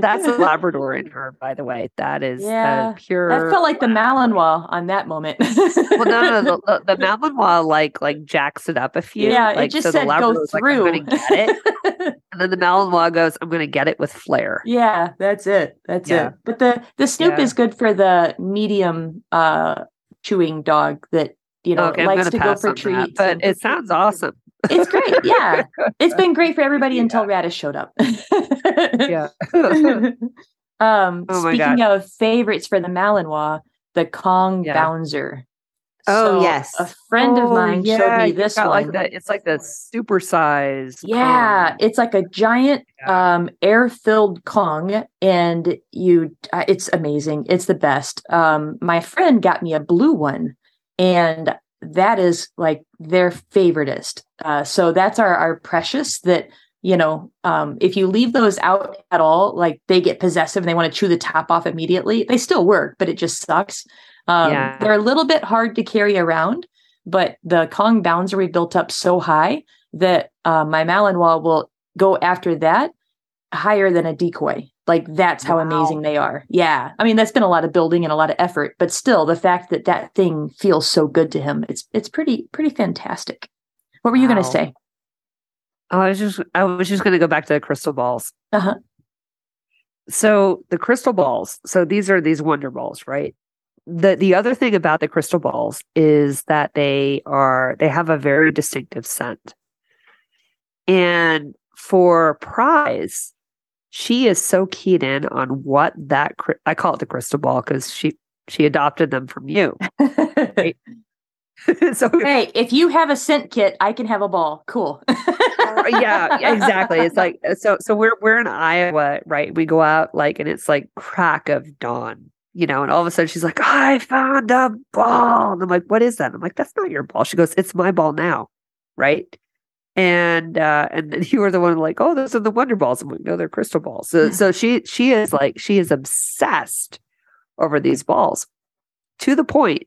that's a Labrador in her, by the way. That is yeah. that pure. That felt like wow. the Malinois on that moment. well, no, no. The, the Malinois like like jacks it up a few. Yeah, like, it just so said go through. Like, I'm going to get it. And then the Malinois goes, I'm going to get it with flair. Yeah, that's it. That's yeah. it. But the, the Snoop yeah. is good for the medium Uh, chewing dog that you know okay, likes to go for treats, that, but it sounds awesome. It's great, yeah. It's been great for everybody yeah. until Radish showed up. yeah. um, oh speaking God. of favorites for the Malinois, the Kong yeah. Bouncer. Oh so yes, a friend oh, of mine yeah, showed me this one. Like that. It's like the super size. Yeah, Kong. It's like a giant yeah. um, air-filled Kong, and you. Uh, it's amazing. It's the best. Um, my friend got me a blue one, and that is like their favoriteest. Uh, so that's our our precious that. You know, um, if you leave those out at all, like they get possessive and they want to chew the top off immediately. They still work, but it just sucks. Um, yeah. They're a little bit hard to carry around, but the Kong Bouncer we built up so high that uh, my Malinois will go after that higher than a decoy. Like that's how wow. amazing they are. Yeah. I mean, that's been a lot of building and a lot of effort, but still the fact that that thing feels so good to him, it's, it's pretty, pretty fantastic. What were you wow. going to say? Oh, I was just I was just going to go back to the crystal balls. Uh-huh. So the crystal balls, so these are these Wunder Balls, right? The the other thing about the crystal balls is that they are they have a very distinctive scent. And for Prize, she is so keyed in on what that I call it the crystal ball because she she adopted them from you. Right? So, hey, if you have a scent kit, I can have a ball. Cool. Yeah, exactly. It's like so. So we're we're in Iowa, right? We go out like, and it's like crack of dawn, you know. And all of a sudden, she's like, "I found a ball," and I'm like, "What is that?" And I'm like, "That's not your ball." She goes, "It's my ball now," right? And uh, and then you were the one like, "Oh, those are the Wunder Balls." I'm like, "No, they're crystal balls." So so she she is like she is obsessed over these balls to the point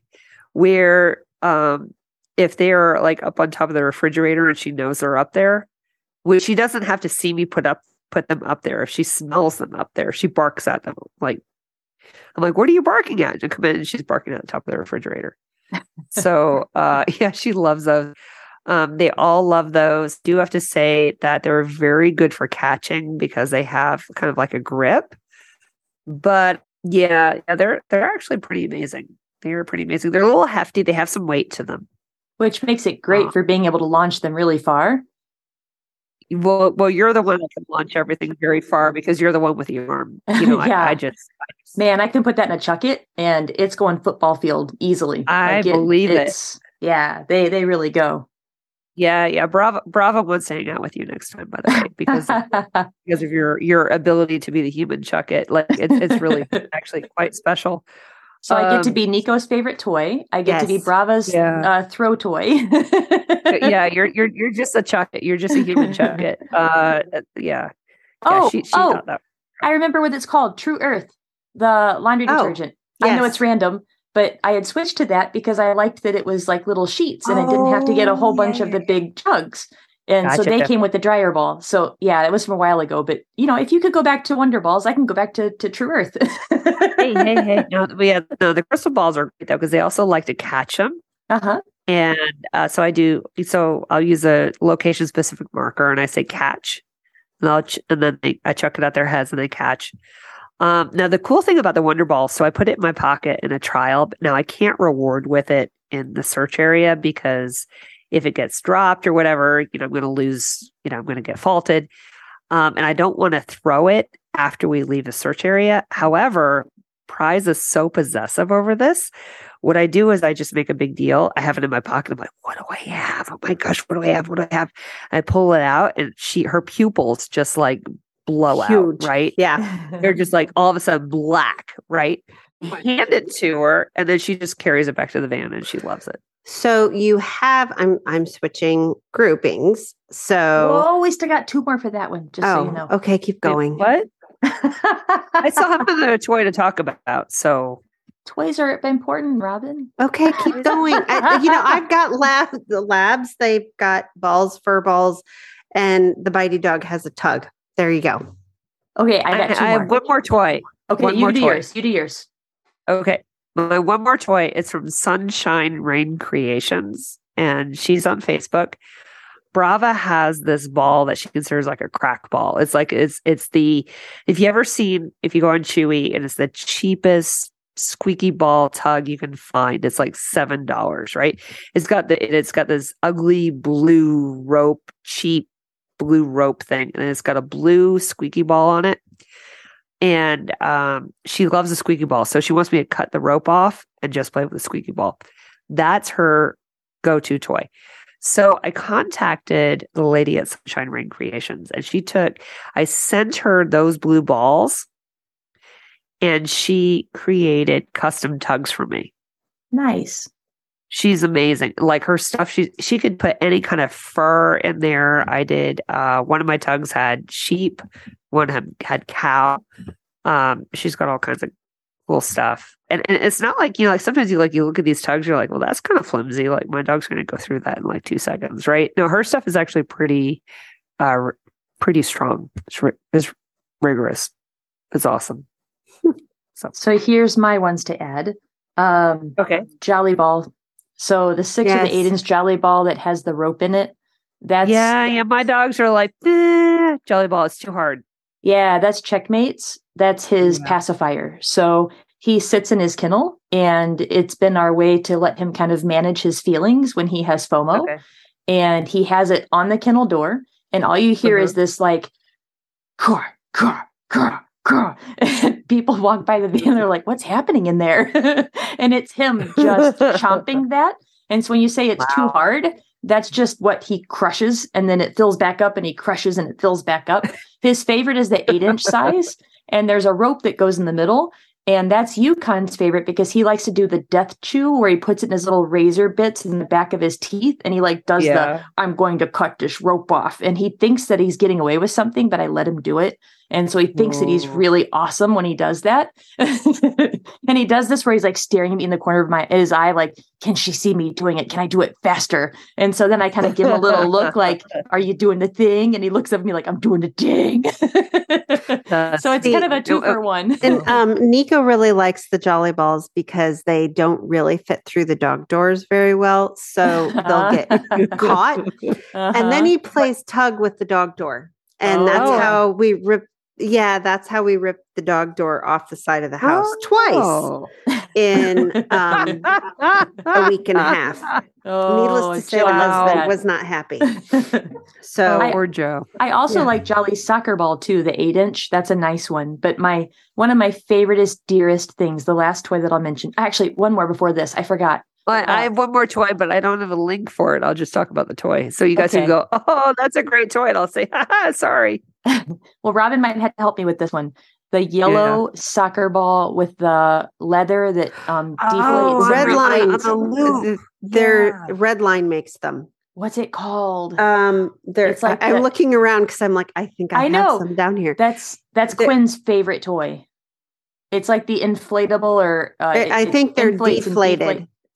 where. Um, if they're like up on top of the refrigerator and she knows they're up there, which she doesn't have to see me put up, put them up there. If she smells them up there, she barks at them. Like, I'm like, what are you barking at? And I come in and she's barking at the top of the refrigerator. So, uh, yeah, she loves those. Um, they all love those. Do have to say that they're very good for catching because they have kind of like a grip, but yeah, yeah they're, they're actually pretty amazing. They're pretty amazing. They're a little hefty. They have some weight to them. Which makes it great uh, for being able to launch them really far. Well, well, you're the one that can launch everything very far because you're the one with the arm. You know, yeah. I, I, just, I just... Man, I can put that in a Chuckit and it's going football field easily. I like it, believe it's, it. Yeah, they they really go. Yeah, yeah. Bravo, Bravo wants to hang out with you next time, by the way, because of, because of your, your ability to be the human Chuckit. Like, it, it's really actually quite special. So I get to be Nico's favorite toy. I get yes. to be Brava's yeah. uh, throw toy. Yeah, you're you're you're just a Chuckit. You're just a human Chuckit. Uh, yeah. Oh, yeah, she, she oh that. I remember what it's called. True Earth, the laundry oh, detergent. Yes. I know it's random, but I had switched to that because I liked that it was like little sheets and oh, I didn't have to get a whole yeah. bunch of the big jugs. And gotcha, so they definitely. Came with the dryer ball. So yeah, that was from a while ago. But you know, if you could go back to Wunder Balls, I can go back to, to True Earth. hey, hey, hey! No, we have, no, the crystal balls are great though because they also like to catch them. Uh huh. And uh, so I do. So I'll use a location specific marker and I say catch, and I'll ch- and then they, I chuck it at their heads and they catch. Um, now the cool thing about the Wunder Balls, so I put it in my pocket in a trial. But now I can't reward with it in the search area because. If it gets dropped or whatever, you know, I'm going to lose, you know, I'm going to get faulted. Um, and I don't want to throw it after we leave the search area. However, Prize is so possessive over this. What I do is I just make a big deal. I have it in my pocket. I'm like, what do I have? Oh my gosh, what do I have? What do I have? And I pull it out and she, her pupils just like blow Huge. Out, right? Yeah. They're just like all of a sudden black, right? Hand it to her. And then she just carries it back to the van and she loves it. So you have, I'm I'm switching groupings. So oh, we still got two more for that one, just oh, so you know. Okay, keep going. Wait, what? I still have another toy to talk about. So toys are important, Robin. Okay, keep going. I, you know, I've got lab, the labs. They've got balls, fur balls, and the Bitey Dog has a tug. There you go. Okay, I got I, two I more. have one more toy. Okay, one you more do toy. yours. You do yours. Okay. My one more toy is from SciK nine Rain Creations, and she's on Facebook. Brava has this ball that she considers like a crack ball. It's like it's it's the if you ever seen if you go on Chewy and it's the cheapest squeaky ball tug you can find. It's like seven dollars, right? It's got the it's got this ugly blue rope, cheap blue rope thing, and it's got a blue squeaky ball on it. And um, she loves the squeaky ball. So she wants me to cut the rope off and just play with the squeaky ball. That's her go-to toy. So I contacted the lady at SciK nine Rain Creations and she took, I sent her those blue balls and she created custom tugs for me. Nice. She's amazing. Like her stuff, she she could put any kind of fur in there. I did, uh, one of my tugs had sheep. One had, had cow. Um, she's got all kinds of cool stuff. And, and it's not like, you know, like sometimes you like, you look at these tugs, you're like, well, that's kind of flimsy. Like my dog's going to go through that in like two seconds. Right. No, her stuff is actually pretty, uh, pretty strong. It's, ri- it's rigorous. It's awesome. so. so here's my ones to add. Um, okay. Jolly Ball. So the six yes. or the eight inch Jolly Ball that has the rope in it. That's yeah. Yeah. My dogs are like, eh, Jolly Ball. It's too hard. Yeah, that's Checkmates. That's his yeah. pacifier. So he sits in his kennel, and it's been our way to let him kind of manage his feelings when he has FOMO. Okay. And he has it on the kennel door, and all you hear mm-hmm. is this like, "Caw, caw, caw, caw." People walk by the van, they're like, "What's happening in there?" And it's him just chomping that. And so when you say it's wow. too hard, that's just what he crushes, and then it fills back up, and he crushes, and it fills back up. His favorite is the eight-inch size, and there's a rope that goes in the middle, and that's Yukon's favorite because he likes to do the death chew where he puts it in his little razor bits in the back of his teeth, and he like does yeah. the "I'm going to cut this rope off," and he thinks that he's getting away with something, but I let him do it, and so he thinks Ooh. That he's really awesome when he does that. And he does this where he's like staring at me in the corner of my his eye, like, "Can she see me doing it? Can I do it faster?" And so then I kind of give him a little look like, "Are you doing the thing?" And he looks up at me like, "I'm doing the ding." uh, so it's see, kind of a two for one. And um, Nico really likes the Jolly Balls because they don't really fit through the dog doors very well. So they'll get caught. Uh-huh. And then he plays tug with the dog door. And oh. that's how we rip. Yeah, that's how we ripped the dog door off the side of the house oh, twice no. in um, a week and a half. Oh, needless to say, my husband was not happy. So, oh, or Joe. I also yeah. like Jolly's soccer ball too, the eight inch. That's a nice one. But my one of my favoriteest, dearest things, the last toy that I'll mention. Actually, one more before this, I forgot. Well, I have one more toy, but I don't have a link for it. I'll just talk about the toy. So you guys okay. can go, "Oh, that's a great toy." And I'll say, "Haha, sorry." Well, Robin might have to help me with this one. The yellow yeah. soccer ball with the leather that um, deflates. Oh, red line. On the loop. Their yeah. red line makes them. What's it called? Um, it's like I, the, I'm looking around because I'm like, I think I, I have know. some down here. That's that's they're, Quinn's favorite toy. It's like the inflatable or uh, it, I think they're deflated.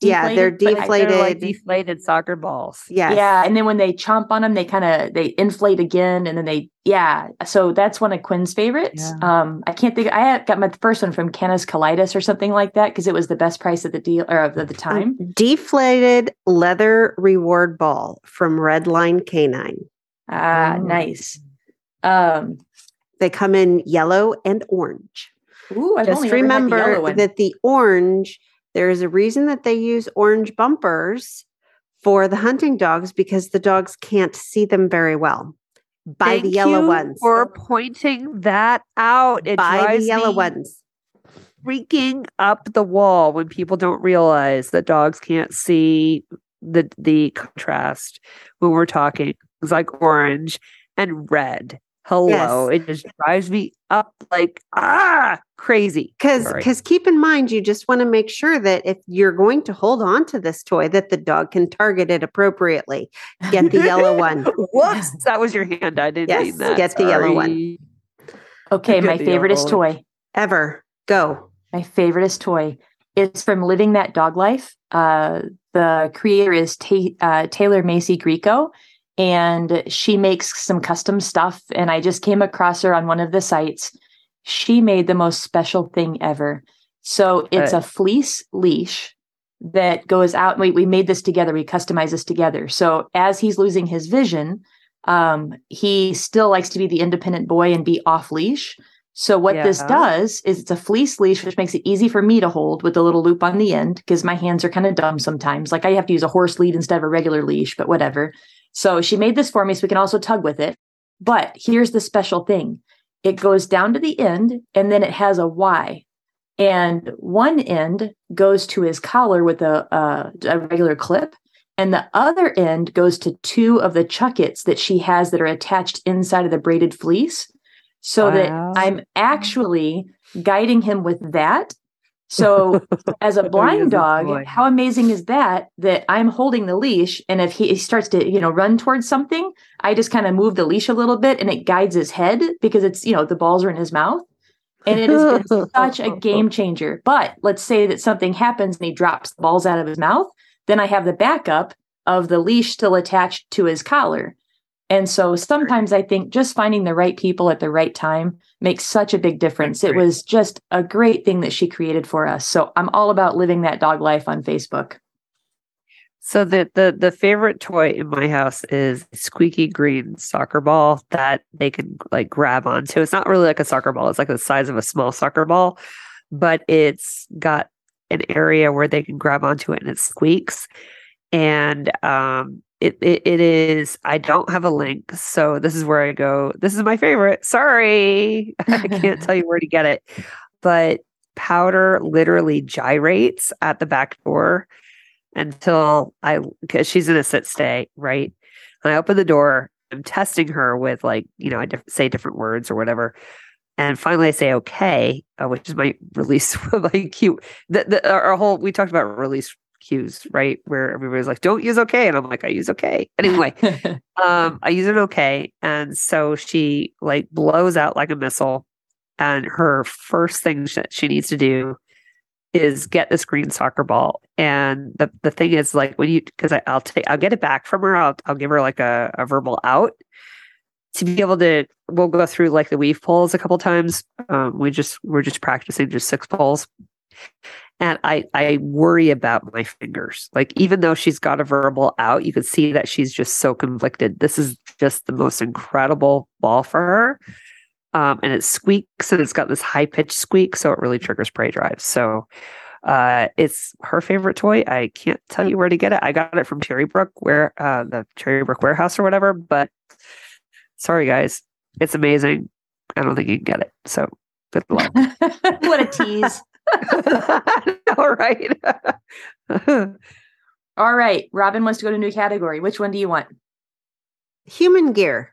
Deflated, yeah, they're deflated, they're like deflated soccer balls. Yeah, yeah, and then when they chomp on them, they kind of they inflate again, and then they yeah. So that's one of Quinn's favorites. Yeah. Um, I can't think. I got my first one from Canna's Colitis or something like that because it was the best price at the deal or of the time. Um, deflated leather reward ball from Redline K nine. Ah, oh. nice. Um, they come in yellow and orange. Ooh, I've just only remember ever had the yellow one. That the orange. There is a reason that they use orange bumpers for the hunting dogs because the dogs can't see them very well. By Thank the yellow you ones. For pointing that out. It by the yellow ones. Freaking up the wall when people don't realize that dogs can't see the the contrast when we're talking. It's like orange and red. Hello. Yes. It just drives me up like, ah, crazy. Because because keep in mind, you just want to make sure that if you're going to hold on to this toy, that the dog can target it appropriately. Get the yellow one. Whoops, that was your hand. I didn't yes, mean that. Get the Sorry. yellow one. Okay, my favoriteest toy. Ever. Go. My favoriteest toy. It's from Living That Dog Life. Uh, the creator is Ta- uh, Taylor Macy Grieco. And she makes some custom stuff. And I just came across her on one of the sites. She made the most special thing ever. So it's a fleece leash that goes out. We, we made this together. We customized this together. So as he's losing his vision, um, he still likes to be the independent boy and be off leash. So what yeah. this does is it's a fleece leash, which makes it easy for me to hold with the little loop on the end because my hands are kind of dumb sometimes. Like I have to use a horse lead instead of a regular leash, but whatever. So she made this for me so we can also tug with it. But here's the special thing. It goes down to the end and then it has a Y. And one end goes to his collar with a, uh, a regular clip. And the other end goes to two of the Chuckits that she has that are attached inside of the braided fleece. So wow. that I'm actually guiding him with that. So as a blind dog, boy. How amazing is that, that I'm holding the leash. And if he, he starts to, you know, run towards something, I just kind of move the leash a little bit and it guides his head because it's, you know, the balls are in his mouth and it has been such a game changer. But let's say that something happens and he drops the balls out of his mouth. Then I have the backup of the leash still attached to his collar. And so sometimes I think just finding the right people at the right time makes such a big difference. It was just a great thing that she created for us. So I'm all about Living That Dog Life on Facebook. So the, the the favorite toy in my house is a squeaky green soccer ball that they can like grab onto. It's not really like a soccer ball. It's like the size of a small soccer ball, but it's got an area where they can grab onto it and it squeaks. And um, it, it it is, I don't have a link. So this is where I go, this is my favorite. Sorry, I can't tell you where to get it. But Powder literally gyrates at the back door until I, because she's in a sit stay, right? And I open the door, I'm testing her with like, you know, I diff- say different words or whatever. And finally I say, okay, uh, which is my release like cue. The, the, our whole, we talked about release cues, right? Where everybody's like, don't use okay. And I'm like, I use okay. Anyway, um, I use an okay. And so she like blows out like a missile. And her first thing that she needs to do is get this green soccer ball. And the, the thing is like when you, cause I, I'll take, I'll get it back from her. I'll, I'll give her like a, a verbal out to be able to, we'll go through like the weave poles a couple times. Um, we just, we're just practicing just six poles. And I, I worry about my fingers. Like, even though she's got a verbal out, you can see that she's just so conflicted. This is just the most incredible ball for her. Um, and it squeaks and it's got this high pitched squeak. So it really triggers prey drives. So uh, it's her favorite toy. I can't tell you where to get it. I got it from Cherry Brook, where uh, the Cherry Brook warehouse or whatever. But sorry, guys, it's amazing. I don't think you can get it. So good luck. What a tease. All right. All right. Robin wants to go to a new category. Which one do you want? Human gear.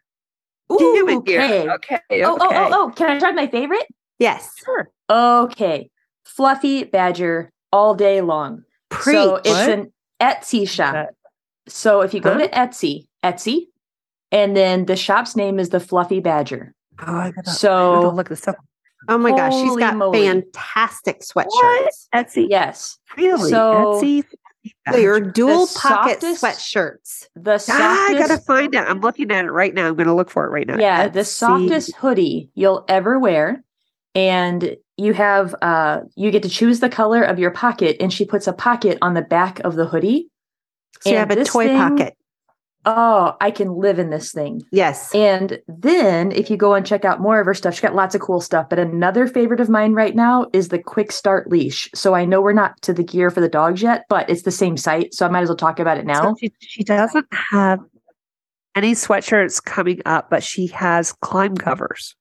Ooh, okay. Okay, okay. Oh, oh, oh, oh. Can I try my favorite? Yes. Sure. Okay. Fluffy Badger all day long. Preach. So it's what? An Etsy shop. That... So if you go huh? to Etsy, Etsy, and then the shop's name is the Fluffy Badger. Oh, I gotta, so, I gotta look this up. Oh my gosh, she's got moly. Fantastic sweatshirts. What? Etsy. Yes. Really? So, Etsy. So your dual the pocket softest, sweatshirts. The softest, ah, I gotta find it. I'm looking at it right now. I'm gonna look for it right now. Yeah, Let's the softest see. hoodie you'll ever wear, and you have uh, you get to choose the color of your pocket, and she puts a pocket on the back of the hoodie. So and you have a toy thing, pocket. Oh, I can live in this thing. Yes. And then if you go and check out more of her stuff, she's got lots of cool stuff. But another favorite of mine right now is the Quick Start Leash. So I know we're not to the gear for the dogs yet, but it's the same site. So I might as well talk about it now. So she, she doesn't have any sweatshirts coming up, but she has climb covers.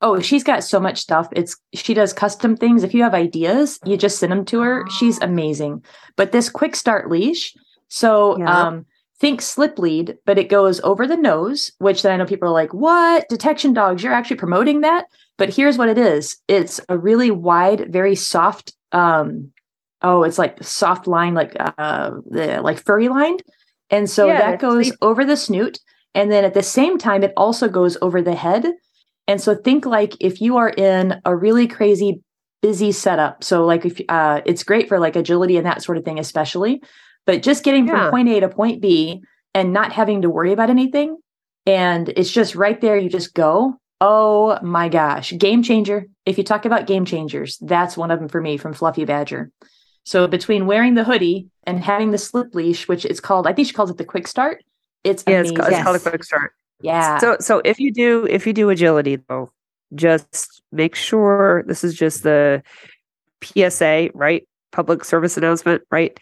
Oh, she's got so much stuff. It's she does custom things. If you have ideas, you just send them to her. She's amazing. But this Quick Start Leash. So, yeah. um, Think slip lead, but it goes over the nose, which then I know people are like, what? Detection dogs, you're actually promoting that? But here's what it is. It's a really wide, very soft, um, oh, it's like soft line, like uh, the, like furry lined. And so yeah, that goes sleep. over the snoot. And then at the same time, it also goes over the head. And so think like if you are in a really crazy, busy setup. So like if uh, it's great for like agility and that sort of thing, especially. But just getting yeah. from point A to point B and not having to worry about anything. And it's just right there. You just go, oh my gosh, game changer. If you talk about game changers, that's one of them for me from Fluffy Badger. So between wearing the hoodie and having the slip leash, which is called, I think she calls it the Quick Start. It's yeah, amazing. It's called, yes. it's called a Quick Start. Yeah. So, so if you do, if you do agility though, just make sure this is just the P S A, right? Public service announcement, right?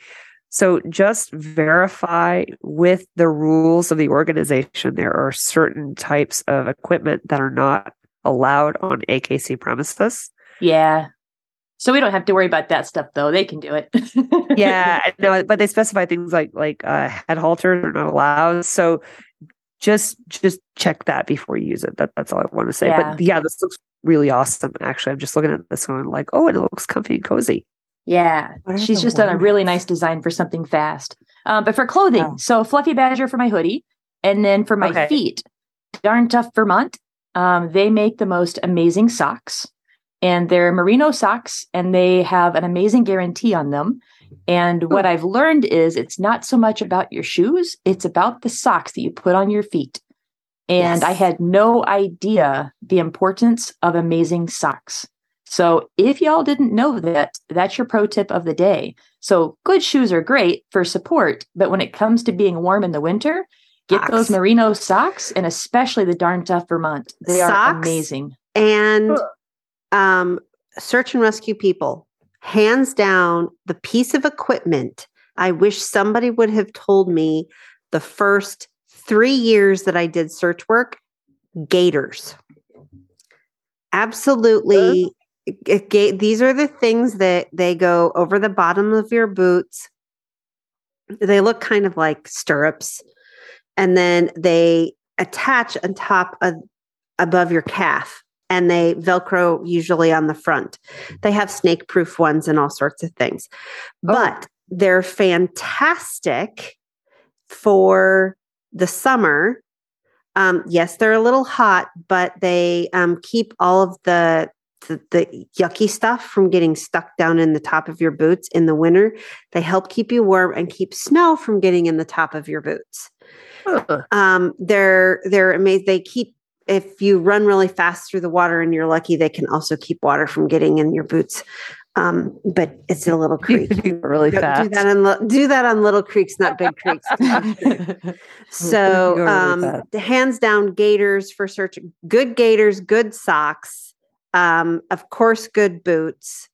So just verify with the rules of the organization. There are certain types of equipment that are not allowed on A K C premises. Yeah. So we don't have to worry about that stuff, though. They can do it. yeah. No, but they specify things like like uh, head halters are not allowed. So just just check that before you use it. That, that's all I want to say. Yeah. But yeah, this looks really awesome. Actually, I'm just looking at this one like, oh, and it looks comfy and cozy. Yeah, she's just done a really nice design for something fast. Um, but for clothing, oh. so Fluffy Badger for my hoodie, and then for my okay. feet, Darn Tough Vermont. Um, they make the most amazing socks, and they're merino socks, and they have an amazing guarantee on them. And Ooh. what I've learned is it's not so much about your shoes, it's about the socks that you put on your feet. And yes. I had no idea the importance of amazing socks. So if y'all didn't know that, that's your pro tip of the day. So good shoes are great for support, but when it comes to being warm in the winter, get socks. Those merino socks, and especially the Darn Tough Vermont. They socks are amazing. And um, search and rescue people, hands down, the piece of equipment I wish somebody would have told me the first three years that I did search work, gaiters. Absolutely. Uh-huh. Ga- these are the things that they go over the bottom of your boots. They look kind of like stirrups. And then they attach on top of above your calf, and they Velcro usually on the front. They have snake proof ones and all sorts of things, oh. but they're fantastic for the summer. Um, yes, they're a little hot, but they um, keep all of the, the, the yucky stuff from getting stuck down in the top of your boots in the winter. They help keep you warm and keep snow from getting in the top of your boots. Um, they're, they're amazing. They keep, if you run really fast through the water and you're lucky, they can also keep water from getting in your boots. Um, but it's a little creek. really do, fast. Do that, on li- do that on little creeks, not big creeks. So, um, hands down, gaiters for search, good gaiters, good socks. Um, of course, good boots.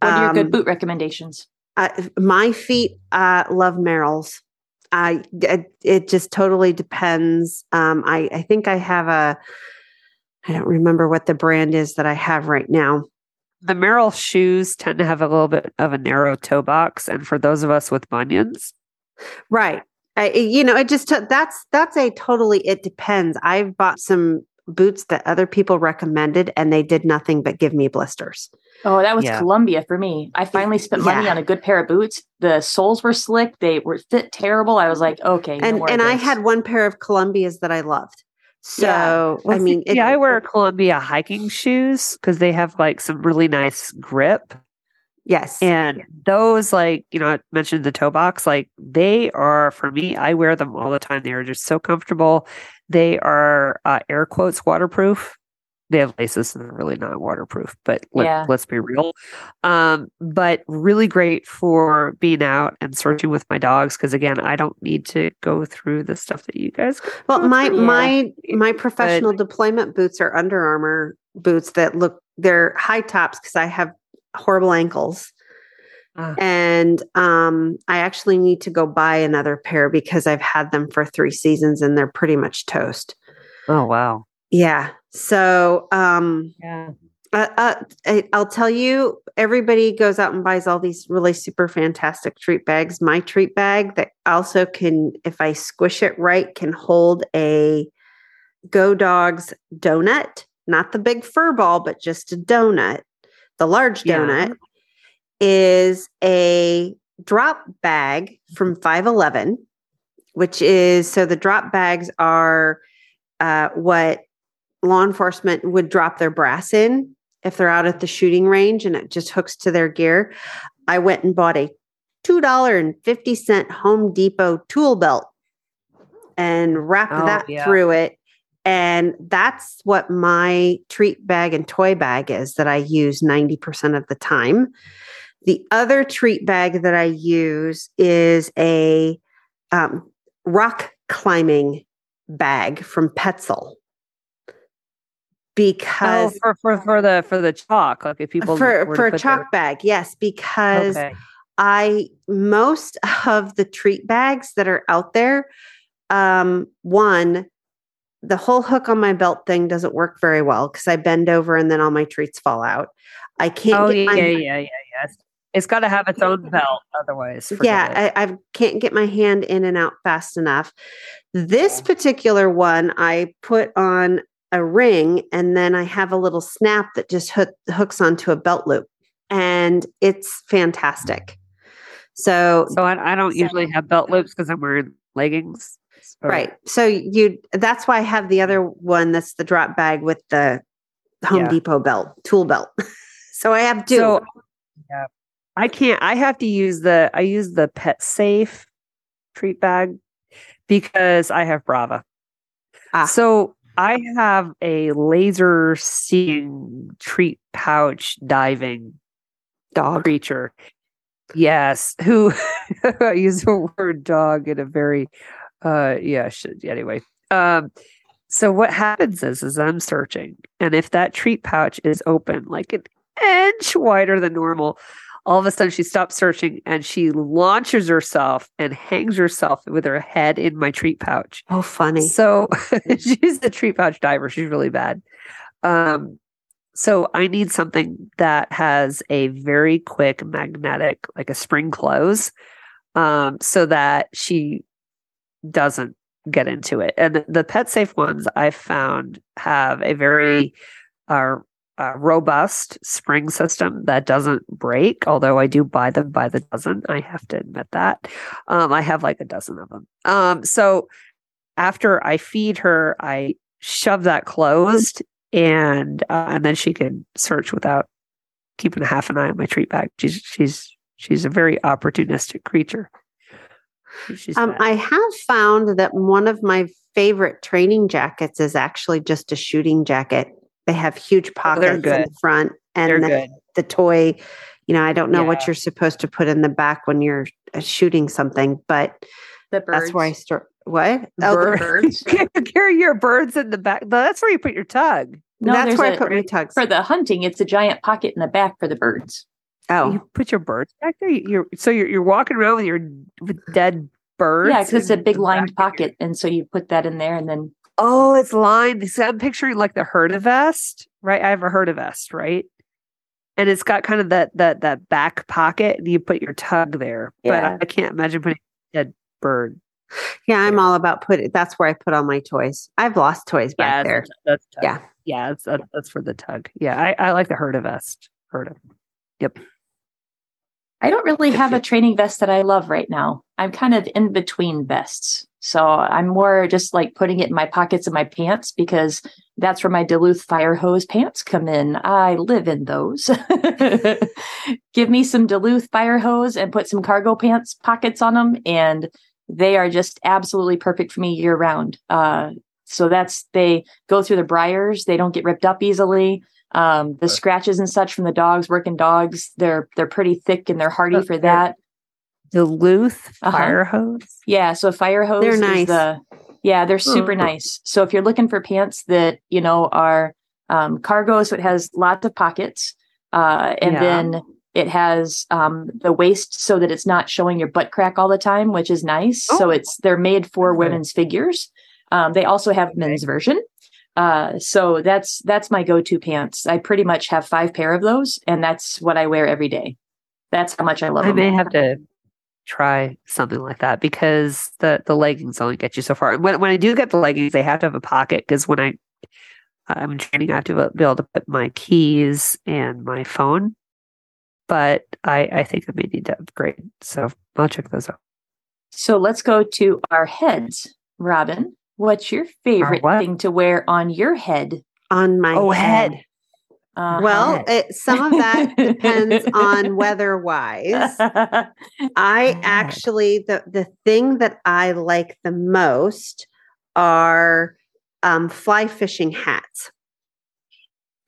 What are um, your good boot recommendations? Uh, my feet, uh, love Merrell's. I, it just totally depends. Um, I, I think I have a, I don't remember what the brand is that I have right now. The Merrell shoes tend to have a little bit of a narrow toe box. And for those of us with bunions. Right. I, you know, it just, that's, that's a totally, it depends. I've bought some boots that other people recommended and they did nothing but give me blisters. Oh, that was yeah. Columbia for me. I finally spent money yeah. on a good pair of boots. The soles were slick. They were fit terrible. I was like, okay. And and I had one pair of Columbias that I loved. So, yeah. I mean. It, yeah, I wear Columbia hiking shoes because they have like some really nice grip. Yes. And yeah. those, like, you know, I mentioned the toe box, like they are, for me, I wear them all the time. They are just so comfortable. They are uh, air quotes waterproof. They have laces and they're really not waterproof, but let, yeah. let's be real. Um, but really great for being out and searching with my dogs. Cause again, I don't need to go through the stuff that you guys. Well, my, through. my, my professional but, deployment boots are Under Armour boots that look, they're high tops. Cause I have horrible ankles. Uh, and um, I actually need to go buy another pair because I've had them for three seasons and they're pretty much toast. Oh, wow. Yeah. So, um, yeah. uh, uh, I, I'll tell you, everybody goes out and buys all these really super fantastic treat bags. My treat bag that also can, if I squish it right, can hold a GoDog's donut, not the big fur ball, but just a donut. The large donut yeah. is a drop bag from five eleven, which is, so the drop bags are uh, what law enforcement would drop their brass in if they're out at the shooting range, and it just hooks to their gear. I went and bought a two dollars and fifty cents Home Depot tool belt and wrapped oh, that yeah. through it. And that's what my treat bag and toy bag is that I use ninety percent of the time. The other treat bag that I use is a um, rock climbing bag from Petzl. Because oh, for, for, for the for the chalk, like if people for for a chalk their... bag, yes, because okay. I most of the treat bags that are out there, um, one, the whole hook on my belt thing doesn't work very well because I bend over and then all my treats fall out. I can't. Oh get yeah, my, yeah, yeah, yeah, yeah. It's got to have its own belt, otherwise. Yeah, I, I can't get my hand in and out fast enough. This yeah. particular one, I put on a ring, and then I have a little snap that just hook, hooks onto a belt loop, and it's fantastic. So, so I, I don't so, usually have belt loops because I'm wearing leggings, so. Right? So you, that's why I have the other one. That's the drop bag with the Home yeah. Depot belt, tool belt. So I have two. So, yeah, I can't. I have to use the. I use the Pet Safe treat bag because I have Brava. Ah. So. I have a laser seeing treat pouch diving dog creature. Yes, who I use the word dog in a very uh yeah, should, anyway. Um so what happens is is I'm searching, and if that treat pouch is open like an inch wider than normal, all of a sudden she stops searching and she launches herself and hangs herself with her head in my treat pouch. Oh, funny. So she's the treat pouch diver. She's really bad. Um So I need something that has a very quick magnetic, like a spring close, um, so that she doesn't get into it. And the pet safe ones I found have a very uh, uh, robust spring system that doesn't break. Although I do buy them by the dozen, I have to admit that um, I have like a dozen of them. Um, so after I feed her, I shove that closed. And uh, and then she can search without keeping a half an eye on my treat bag. She's she's she's a very opportunistic creature. Um, I have found that one of my favorite training jackets is actually just a shooting jacket. They have huge pockets oh, in the front, and the, the toy. You know, I don't know yeah. what you're supposed to put in the back when you're shooting something, but the birds. That's where I start. What? Oh, birds. The birds. Carry your birds in the back. That's where you put your tug. No, that's where a, I put my tugs. For the hunting, it's a giant pocket in the back for the birds. Oh, you put your birds back there. You're so you're you're walking around with your with dead birds. Yeah, because it's a big lined pocket, and so you put that in there, and then oh, it's lined. So I'm picturing like the herda vest, right? I have a herda vest, right? And it's got kind of that that that back pocket, and you put your tug there. Yeah. But I can't imagine putting a dead bird. Yeah, I'm all about putting. That's where I put all my toys. I've lost toys back yeah, there. That's, that's yeah, yeah, that's, that's for the tug. Yeah, I, I like the herda vest. Herda. Yep. I don't really have a training vest that I love right now. I'm kind of in between vests, so I'm more just like putting it in my pockets of my pants because that's where my Duluth fire hose pants come in. I live in those. Give me some Duluth fire hose and put some cargo pants pockets on them and. They are just absolutely perfect for me year round. Uh, so that's, they go through the briars. They don't get ripped up easily. Um, the scratches and such from the dogs, working dogs, they're, they're pretty thick and they're hardy for that. Duluth fire uh-huh. hose. Yeah. So fire hose. They're nice. Is the, yeah. They're super mm-hmm. nice. So if you're looking for pants that, you know, are um, cargo, so it has lots of pockets uh, and yeah. then it has um, the waist so that it's not showing your butt crack all the time, which is nice. Oh. So it's they're made for women's figures. Um, they also have men's version. Uh, so that's that's my go-to pants. I pretty much have five pair of those, and that's what I wear every day. That's how much I love them. I may have to try something like that because the, the leggings only get you so far. When when I do get the leggings, they have to have a pocket because when I, I'm training, I have to be able to put my keys and my phone. But I, I think I may need to upgrade. So I'll check those out. So let's go to our heads. Robin, what's your favorite what? thing to wear on your head? On my oh, head. head. Uh-huh. Well, it, some of that depends on weather-wise. I actually, the, the thing that I like the most are um, fly fishing hats.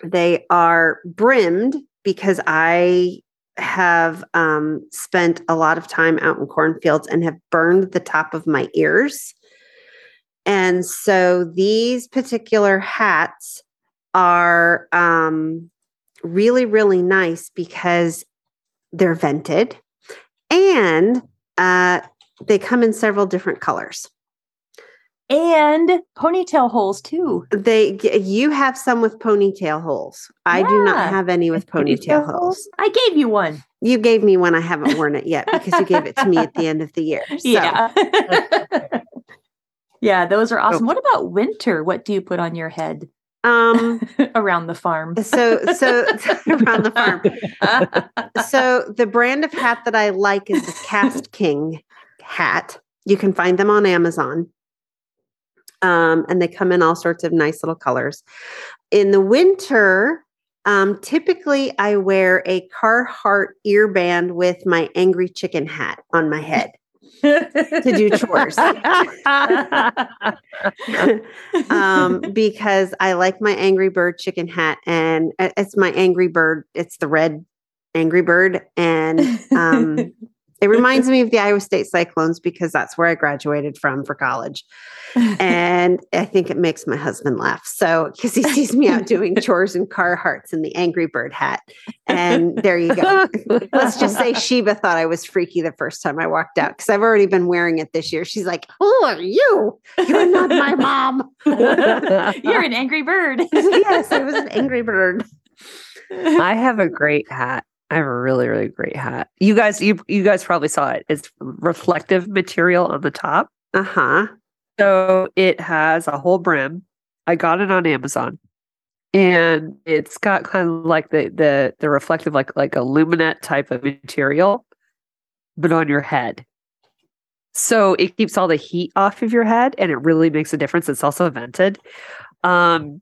They are brimmed. Because I have um, spent a lot of time out in cornfields and have burned the top of my ears. And so these particular hats are um, really, really nice because they're vented and uh, they come in several different colors. And ponytail holes too. They, you have some with ponytail holes. I yeah. do not have any with ponytail, ponytail holes. I gave you one. You gave me one. I haven't worn it yet because you gave it to me at the end of the year. So. Yeah. yeah, those are awesome. Oh. What about winter? What do you put on your head? Um, around the farm. so, so around the farm. So the brand of hat that I like is the Cast King hat. You can find them on Amazon. Um, and they come in all sorts of nice little colors. In the winter, um, typically I wear a Carhartt earband with my Angry Chicken hat on my head. to do chores. um, because I like my Angry Bird chicken hat, and it's my Angry Bird. It's the red Angry Bird. And um, it reminds me of the Iowa State Cyclones because that's where I graduated from for college. And I think it makes my husband laugh. So, because he sees me out doing chores and Carhartts in the Angry Bird hat. And there you go. Let's just say Sheba thought I was freaky the first time I walked out because I've already been wearing it this year. She's like, who are you? You're not my mom. You're an Angry Bird. Yes, I was an Angry Bird. I have a great hat. I have a really, really great hat. You guys, you you guys probably saw it. It's reflective material on the top. Uh-huh. So it has a whole brim. I got it on Amazon. And it's got kind of like the the the reflective, like like Aluminet type of material, but on your head. So it keeps all the heat off of your head, and it really makes a difference. It's also vented. Um,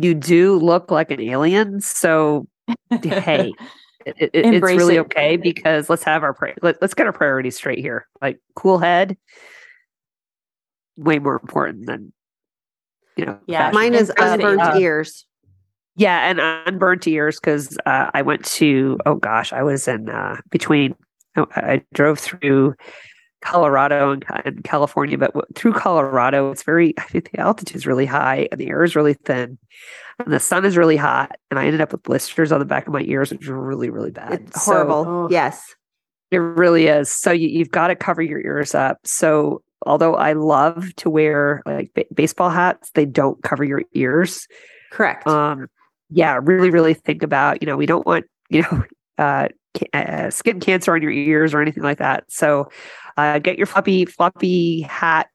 you do look like an alien, so hey. It, it, it's really it. Okay, because let's have our pra- let, let's get our priorities straight here. Like, cool head, way more important than, you know. Yeah, fashion. Mine is unburnt uh, ears. Yeah, and unburnt ears because uh, I went to oh gosh, I was in uh, between. I, I drove through Colorado and, and California, but w- through Colorado, it's very. I think the altitude is really high and the air is really thin. And the sun is really hot, and I ended up with blisters on the back of my ears, which were really, really bad. It's so horrible. Oh, yes. It really is. So you, you've got to cover your ears up. So although I love to wear like b- baseball hats, they don't cover your ears. Correct. Um, yeah, really, really think about, you know, we don't want, you know, uh, uh, skin cancer on your ears or anything like that. So uh, get your floppy, floppy hat,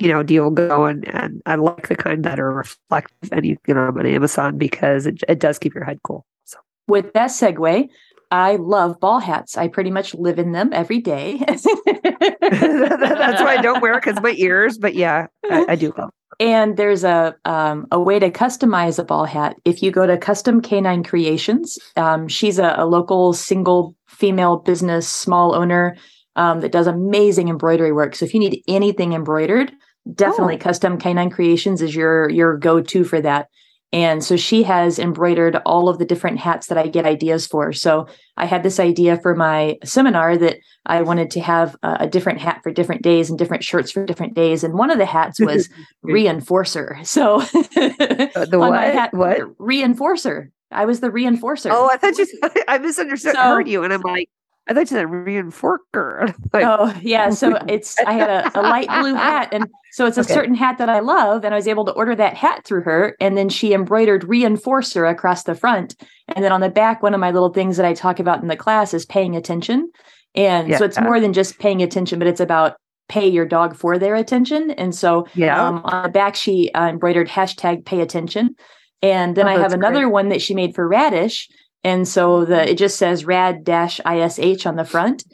you know, deal going. And I like the kind that are reflective, and you can get them on Amazon because it, it does keep your head cool. So with that segue, I love ball hats. I pretty much live in them every day. That's why I don't wear it because my ears, but yeah, I, I do love. And there's a um, a way to customize a ball hat. If you go to Custom Canine Creations, um, she's a, a local single female business, small owner um, that does amazing embroidery work. So if you need anything embroidered, definitely oh. Custom Canine Creations is your your go-to for that. And so she has embroidered all of the different hats that I get ideas for. So I had this idea for my seminar that I wanted to have a, a different hat for different days and different shirts for different days. And one of the hats was reinforcer. So uh, the what? My hat, what? Reinforcer. I was the reinforcer. Oh, I thought you said, I misunderstood so, heard you. And I'm like, I thought you said reinforcer. Like, oh, yeah. So it's, I had a, a light blue hat. And so it's a okay. certain hat that I love. And I was able to order that hat through her. And then she embroidered reinforcer across the front. And then on the back, one of my little things that I talk about in the class is paying attention. And yeah. so it's more than just paying attention, but it's about pay your dog for their attention. And so yeah. um, on the back, she uh, embroidered hashtag pay attention. And then oh, I have another great. one that she made for Radish. And so the, it just says rad-ish on the front.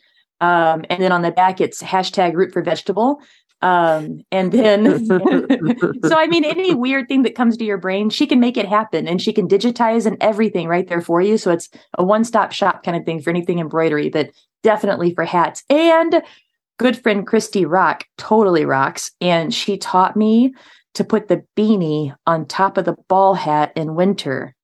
Um, and then on the back, it's hashtag root for vegetable. Um, and then, so I mean, any weird thing that comes to your brain, she can make it happen, and she can digitize and everything right there for you. So it's a one-stop shop kind of thing for anything embroidery, but definitely for hats. And good friend Christy Rock totally rocks. And she taught me to put the beanie on top of the ball hat in winter.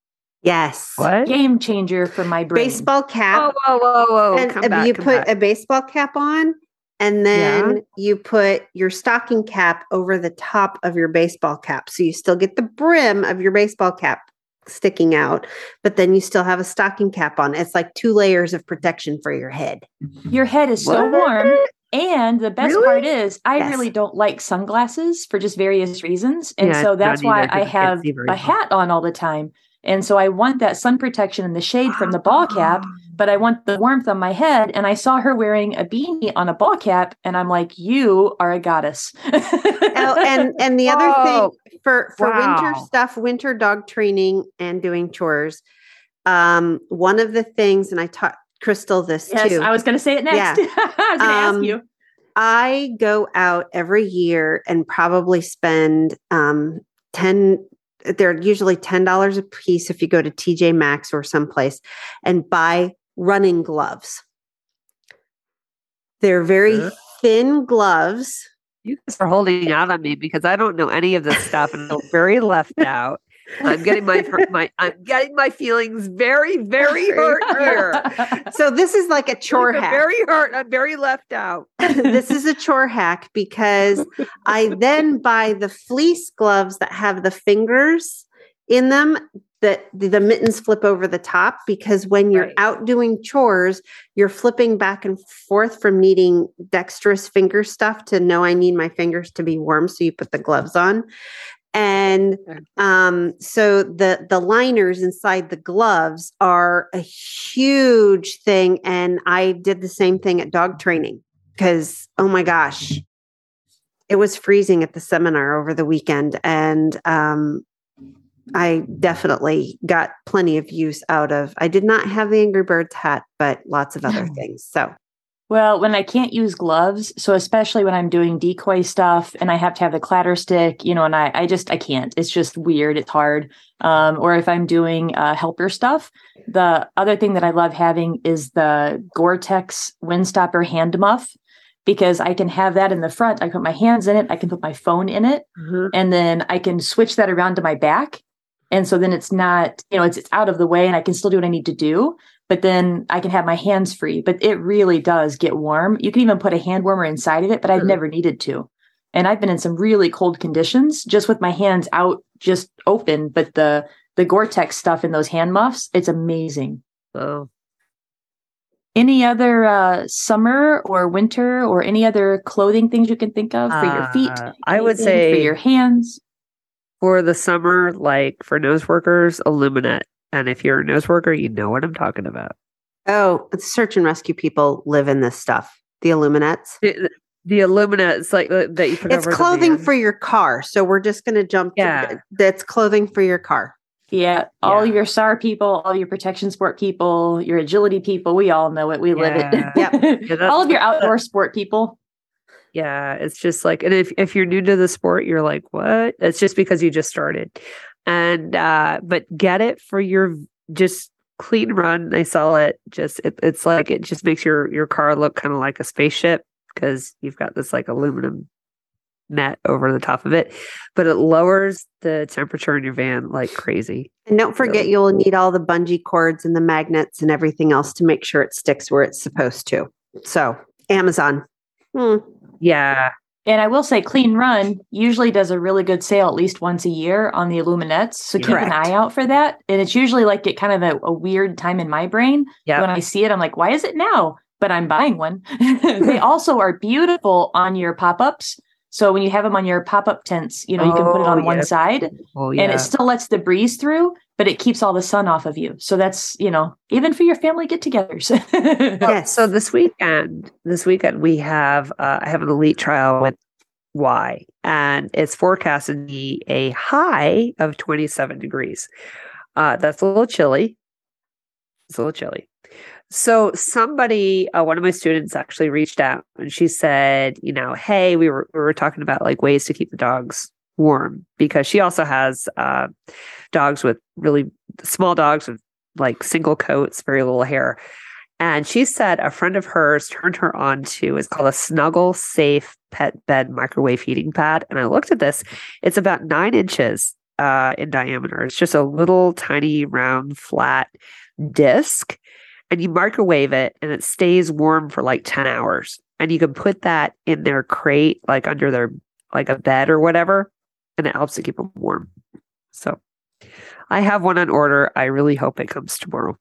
Yes. What? Game changer for my brain. Baseball cap. Whoa, whoa, whoa, whoa. And come back, you come put back. a baseball cap on, and then yeah. you put your stocking cap over the top of your baseball cap. So you still get the brim of your baseball cap sticking out, but then you still have a stocking cap on. It's like two layers of protection for your head. Your head is what? so warm. And the best really? part is I yes. really don't like sunglasses for just various reasons. And yeah, so that's why I have a hat on all the time. And so I want that sun protection and the shade from the ball cap, but I want the warmth on my head. And I saw her wearing a beanie on a ball cap, and I'm like, you are a goddess. oh, and and the other oh, thing for, for wow. winter stuff, winter dog training and doing chores, um, one of the things, and I taught Crystal this yes, too. I was going to say it next. Yeah. I was going to um, ask you. I go out every year and probably spend um, ten they're usually ten dollars a piece if you go to T J Maxx or someplace, and buy running gloves. They're very thin gloves. You guys are holding out on me because I don't know any of this stuff and I'm very left out. I'm getting my, my I'm getting my feelings very, very hurt here. So this is like a chore hack. I'm very hurt. I'm very left out. This is a chore hack because I then buy the fleece gloves that have the fingers in them that the, the mittens flip over the top, because when you're right. out doing chores, you're flipping back and forth from needing dexterous finger stuff to know I need my fingers to be warm. So you put the gloves on. And um, so the, the liners inside the gloves are a huge thing. And I did the same thing at dog training because, oh my gosh, it was freezing at the seminar over the weekend. And um, I definitely got plenty of use out of, I did not have the Angry Birds hat, but lots of other things. So. Well, when I can't use gloves, so especially when I'm doing decoy stuff and I have to have the clatter stick, you know, and I, I just, I can't, it's just weird. It's hard. Um, or if I'm doing uh, helper stuff, the other thing that I love having is the Gore-Tex Windstopper hand muff, because I can have that in the front. I put my hands in it. I can put my phone in it, mm-hmm. and then I can switch that around to my back. And so then it's not, you know, it's, it's out of the way and I can still do what I need to do. But then I can have my hands free, but it really does get warm. You can even put a hand warmer inside of it, but I've never needed to. And I've been in some really cold conditions just with my hands out, just open. But the, the Gore-Tex stuff in those hand muffs, it's amazing. Oh. Any other uh, summer or winter or any other clothing things you can think of for uh, your feet? I would say for your hands. For the summer, like for nose workers, Aluminet. And if you're a nose worker, you know what I'm talking about. Oh, search and rescue people live in this stuff. The Aluminets. The, the Aluminets, like that you put it's over clothing for your car. So we're just going to jump. Yeah. To, that's clothing for your car. Yeah. All yeah. your S A R people, all your protection sport people, your agility people. We all know it. We yeah. live it. Yep. Yeah, all of your outdoor sport people. Yeah. It's just like, and if, if you're new to the sport, you're like, what? It's just because you just started. And, uh, but get it for your just Clean Run. They sell it. Just, it, it's like, it just makes your, your car look kind of like a spaceship because you've got this like aluminum net over the top of it, but it lowers the temperature in your van like crazy. And don't forget, so, you'll need all the bungee cords and the magnets and everything else to make sure it sticks where it's supposed to. So Amazon. Hmm. Yeah. And I will say Clean Run usually does a really good sale at least once a year on the Aluminets. So yeah. keep Correct. An eye out for that. And it's usually like it kind of a, a weird time in my brain. Yep. When I see it, I'm like, why is it now? But I'm buying one. They also are beautiful on your pop-ups. So when you have them on your pop-up tents, you know, you can put it on oh, one yeah. side oh, yeah. and it still lets the breeze through, but it keeps all the sun off of you. So that's, you know, even for your family get-togethers. Yeah. So this weekend, this weekend we have, uh, I have an elite trial with Y, and it's forecast to be a high of twenty-seven degrees. Uh, that's a little chilly. It's a little chilly. So somebody, uh, one of my students actually reached out and she said, you know, hey, we were we were talking about like ways to keep the dogs warm, because she also has uh, dogs with really small dogs with like single coats, very little hair. And she said a friend of hers turned her on to, it's called a Snuggle Safe Pet Bed Microwave Heating Pad. And I looked at this, it's about nine inches uh, in diameter. It's just a little tiny round flat disc. And you microwave it and it stays warm for like ten hours. And you can put that in their crate, like under their, like a bed or whatever. And it helps to keep them warm. So I have one on order. I really hope it comes tomorrow.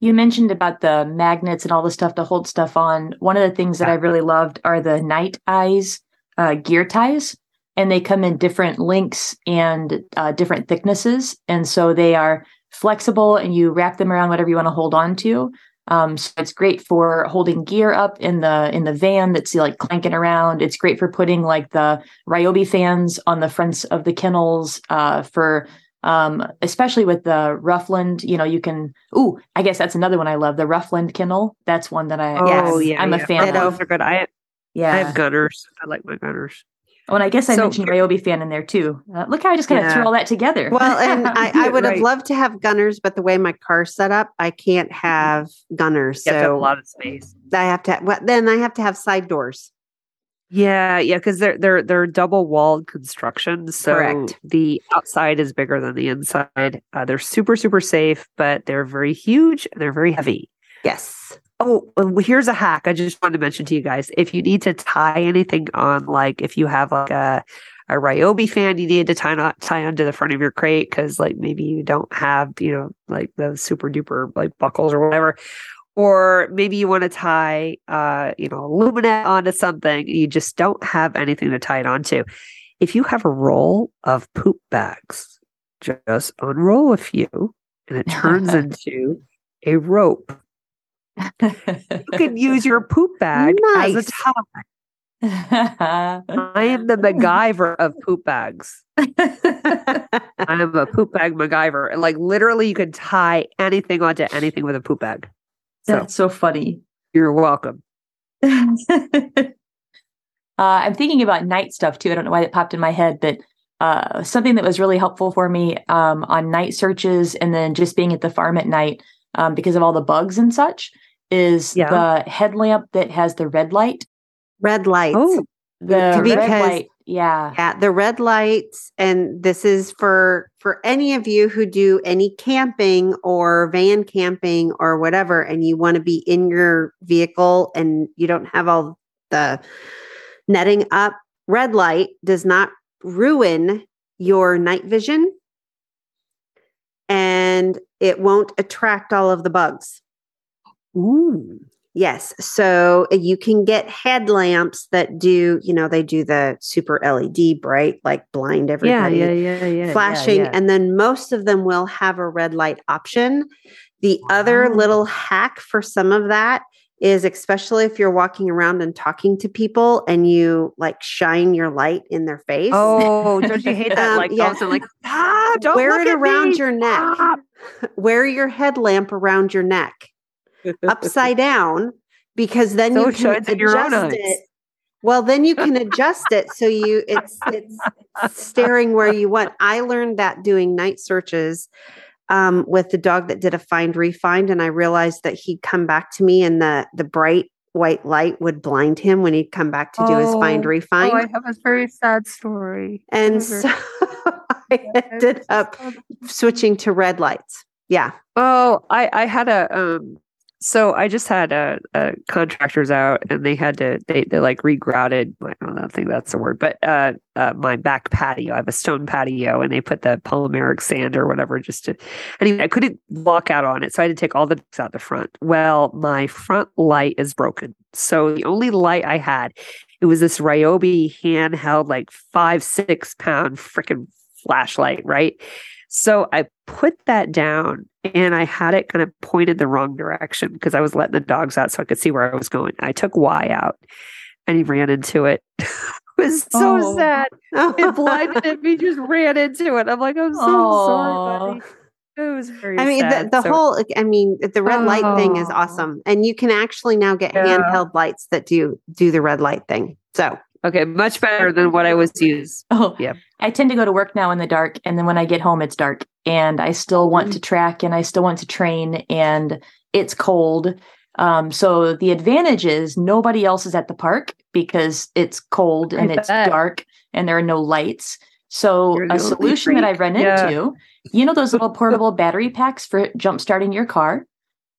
You mentioned about the magnets and all the stuff to hold stuff on. One of the things that I really loved are the night eyes, uh, gear ties. And they come in different lengths and uh, different thicknesses. And so they are flexible and you wrap them around whatever you want to hold on to. Um, so it's great for holding gear up in the in the van that's like clanking around. It's great for putting like the Ryobi fans on the fronts of the kennels uh, for um, especially with the Ruffland, you know, you can, ooh, I guess that's another one I love. The Ruffland kennel. That's one that I, oh, yes, yeah, I'm yeah. a fan of. Those are good. I, yeah. I have gunners. I like my gunners. Oh, and I guess I so, mentioned Ryobi fan in there too. Uh, look how I just kind of yeah. threw all that together. Well, and I, I would have right. loved to have gunners, but the way my car's set up, I can't have gunners. You so have have a lot of space. I have to. Have, well, then I have to have side doors. Yeah, yeah, because they're they're they're double walled construction. So Correct. The outside is bigger than the inside. Uh, they're super super safe, but they're very huge and they're very heavy. Yes. Oh, here's a hack I just wanted to mention to you guys. If you need to tie anything on, like if you have like a, a Ryobi fan, you need to tie not tie onto the front of your crate because like maybe you don't have, you know, like those super duper like buckles or whatever. Or maybe you want to tie, uh, you know, Aluminet onto something. You just don't have anything to tie it onto. If you have a roll of poop bags, just unroll a few and it turns into a rope. You can use your poop bag nice. as a tie. I am the MacGyver of poop bags. I'm a poop bag MacGyver. And like literally you can tie anything onto anything with a poop bag. So, that's so funny. You're welcome. uh, I'm thinking about night stuff too. I don't know why that popped in my head, but uh, something that was really helpful for me um, on night searches and then just being at the farm at night um, because of all the bugs and such is yeah. the headlamp that has the red light. Red light. Oh, the because, red light. Yeah. yeah. The red lights. And this is for, for any of you who do any camping or van camping or whatever, and you want to be in your vehicle and you don't have all the netting up. Red light does not ruin your night vision and it won't attract all of the bugs. Ooh. Yes. So you can get headlamps that do, you know, they do the super L E D bright, like blind everybody yeah, yeah, yeah, yeah, flashing. Yeah, yeah. And then most of them will have a red light option. The wow. other little hack for some of that is, especially if you're walking around and talking to people and you like shine your light in their face. Oh, don't you hate that? Um, like, yeah. also, like, ah, don't wear look it at around me. Your neck. Ah. Wear your headlamp around your neck. Upside down, because then so you can adjust your own it. Well, then you can adjust it so you it's it's staring where you want. I learned that doing night searches um, with the dog that did a find refind, and I realized that he'd come back to me, and the the bright white light would blind him when he'd come back to do oh, his find refind. Oh, I have a very sad story, and so I ended up switching to red lights. Yeah. Oh, I I had a um. So I just had a, a contractors out, and they had to they they like regrouted. I don't think that's the word, but uh, uh, my back patio. I have a stone patio, and they put the polymeric sand or whatever just to. Anyway, I couldn't walk out on it, so I had to take all the dogs out the front. Well, my front light is broken, so the only light I had, it was this Ryobi handheld, like five six pound freaking flashlight, right? So I put that down and I had it kind of pointed the wrong direction because I was letting the dogs out so I could see where I was going. I took Y out and he ran into it. It was so oh. sad. It blinded him. He just ran into it. I'm like, I'm so Aww. sorry, buddy. It was very I mean, sad. the, the so, whole, I mean, the red oh. light thing is awesome. And you can actually now get yeah. handheld lights that do do the red light thing. So. Okay, much better than what I was used. Oh, yeah. I tend to go to work now in the dark, and then when I get home, it's dark. And I still want mm-hmm. to track, and I still want to train, and it's cold. Um, so the advantage is nobody else is at the park because it's cold I and bet. it's dark, and there are no lights. So You're a solution freak. that I run yeah. into, you know, those little portable battery packs for jump starting your car.